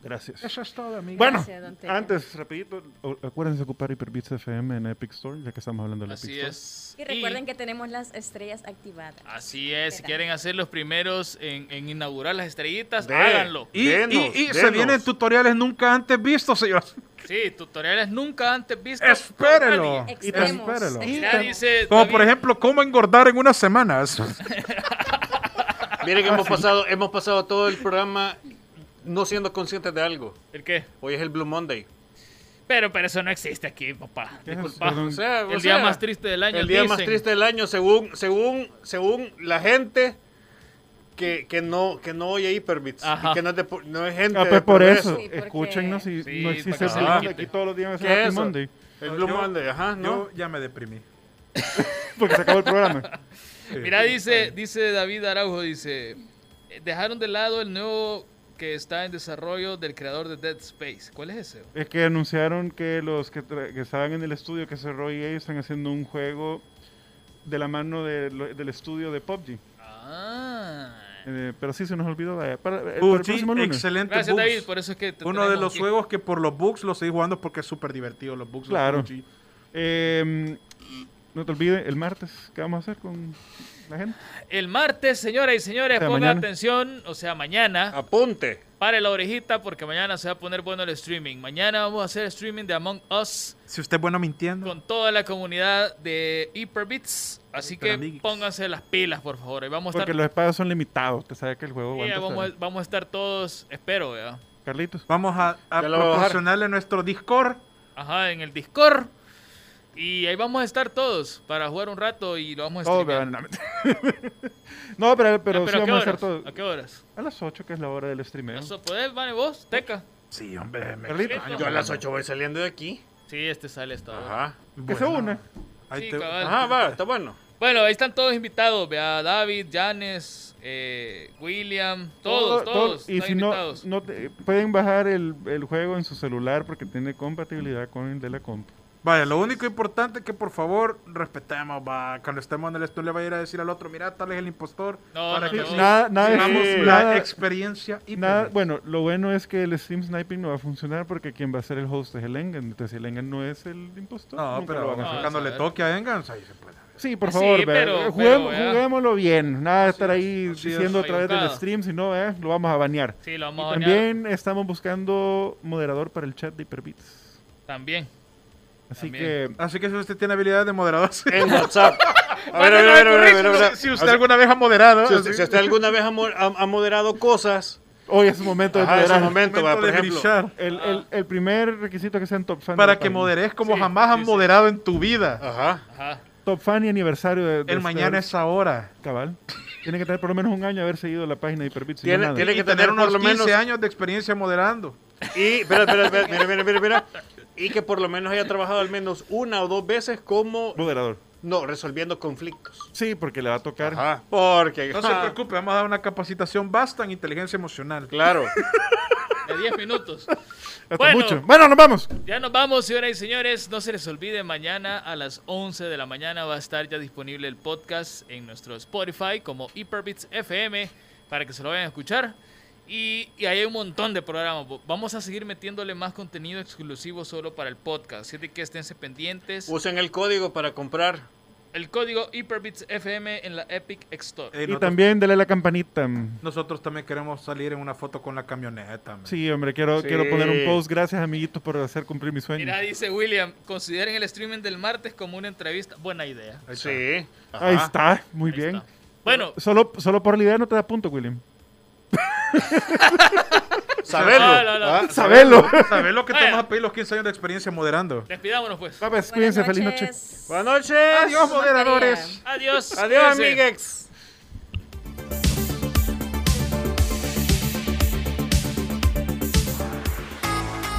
Gracias. Eso es todo, amigo. Bueno, gracias, antes, rapidito, acuérdense de ocupar Hyperbits F M en Epic Store, ya que estamos hablando de Epic Store. Así es. Y recuerden y... que tenemos las estrellas activadas. Así es. Si quieren hacer los primeros en, en inaugurar las estrellitas, de, háganlo. Y, denos, y, y denos. Se vienen tutoriales nunca antes vistos, señores. Sí, tutoriales nunca antes vistos. Espérenlo. Espérenlo. Dice, como David, por ejemplo, cómo engordar en unas semanas. Miren que hemos pasado, hemos pasado todo el programa no siendo conscientes de algo. ¿El qué? Hoy es el Blue Monday. Pero, pero eso no existe aquí, papá. Disculpa. O sea, el o día sea, más triste del año. El día dicen. más triste del año, según, según, según la gente que, que no, que no oye Hyperbits, que no es, de, no es gente. Ah, pues por eso. Sí, escúchennos y sí, no existe el Blue Monday. Aquí todos los días es el Blue Monday. El Blue yo, Monday, ajá. ¿no? Yo ya me deprimí. Porque se acabó el programa. Sí. Mira, dice, dice David Araujo, dice, dejaron de lado el nuevo que está en desarrollo del creador de Dead Space. ¿Cuál es ese? Es que anunciaron que los que, que estaban en el estudio que cerró E A están haciendo un juego de la mano de, lo, del estudio de P U B G. Ah. Eh, pero sí, se nos olvidó. Para, para el próximo lunes. Excelente. Gracias, David, por eso es que te uno de los aquí. Juegos que por los bugs los seguí jugando porque es súper divertido los bugs. Claro. Los P U B G. Eh... No te olvides, el martes, ¿qué vamos a hacer con la gente? El martes, señoras y señores, o sea, pongan atención, o sea, mañana. Apunte. Pare la orejita porque mañana se va a poner bueno el streaming. Mañana vamos a hacer streaming de Among Us. Si usted es bueno mintiendo. Con toda la comunidad de Hyperbits. Así que amiguis. Pónganse las pilas, por favor. Y vamos porque a estar... los espacios son limitados, te sabe que el juego sí, vamos, a, vamos a estar todos, espero, ¿verdad? Carlitos. Vamos a, a proporcionarle a nuestro Discord. Ajá, en el Discord. Y ahí vamos a estar todos para jugar un rato y lo vamos a streamear. No, pero, no, pero, pero, ah, pero sí vamos a estar todos. ¿A qué horas? A las ocho, que es la hora del streameo. ¿Podés, Vane, vos, Teca? Sí, hombre. Me yo a las ocho voy saliendo de aquí. Sí, este sale esta hora. Ajá. Que se une. Ahí sí, te... Ajá, va, está bueno. Bueno, ahí están todos invitados. Vea, David, Janes, eh, William, todos, todos. todos, todos y si no, no te, pueden bajar el, el juego en su celular porque tiene compatibilidad con el de la compu. Vaya, lo único importante es que por favor respetemos, va. Cuando estemos en el estudio le va a ir a decir al otro, mira, tal es el impostor. No, para no, que no. Nada, nada, sí, la nada, experiencia y nada. Bueno, lo bueno es que el stream sniping no va a funcionar porque quien va a ser el host es el Engan. Entonces el Engan no es el impostor. No, pero no, cuando le toque a Engan, ahí se puede. Sí, por favor, sí, pero, Juguem, pero, juguémoslo bien. Nada de estar ahí sí, diciendo otra vez del stream, si no, eh, lo vamos a banear. Sí, lo vamos a banear. También estamos buscando moderador para el chat de Hyperbits. También. Así que, así que si usted tiene habilidad de moderador en WhatsApp. A ver, a ver, a ver, a ver. Si usted alguna vez ha moderado. Si usted alguna vez ha moderado cosas. Hoy es el momento de moderar. Es el momento, por ejemplo. El primer requisito que sean top fan. Para que moderes como jamás han moderado en tu vida. Ajá. Top fan y aniversario de... El mañana es ahora. Cabal. Tiene que tener por lo menos un año haber seguido la página de Hyperbits. Tiene que tener unos quince años de experiencia moderando. Y, espera, espera, espera, mira, mira, mira, mira. Y que por lo menos haya trabajado al menos una o dos veces como... moderador. No, resolviendo conflictos. Sí, porque le va a tocar. Ajá, porque... No ajá. se preocupe, vamos a dar una capacitación basta en inteligencia emocional. Claro. De diez minutos. Hasta bueno, mucho. Bueno, nos vamos. Ya nos vamos, señoras y señores. No se les olvide, mañana a las once de la mañana va a estar ya disponible el podcast en nuestro Spotify como Hyperbits F M para que se lo vayan a escuchar. Y, y hay un montón de programas. Vamos a seguir metiéndole más contenido exclusivo solo para el podcast. Así que esténse pendientes. Usen el código para comprar. El código Hyperbits F M en la Epic Store. Y, y también dale la campanita. Nosotros también queremos salir en una foto con la camioneta. Man. Sí, hombre, quiero, sí. quiero poner un post. Gracias, amiguitos, por hacer cumplir mi sueño. Mira, dice William, consideren el streaming del martes como una entrevista. Buena idea. Ahí sí. Está. Ahí está, muy Ahí bien. Está. Bueno. Solo, solo por la idea no te da punto, William. Sabelo, no, no, no. ¿Ah? Sabelo, sabelo que te vamos a pedir los quince años de experiencia moderando. Despidámonos, pues. Papes, cuídense, feliz noche. Buenas noches. Adiós, moderadores. Adiós. Adiós, amigues.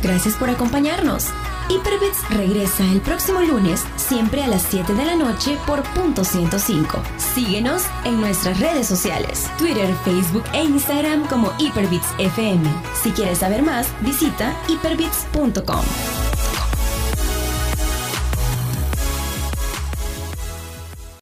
Gracias por acompañarnos. Hyperbits regresa el próximo lunes, siempre a las siete de la noche por punto ciento cinco. Síguenos en nuestras redes sociales, Twitter, Facebook e Instagram como Hyperbits F M. Si quieres saber más, visita hyperbits punto com.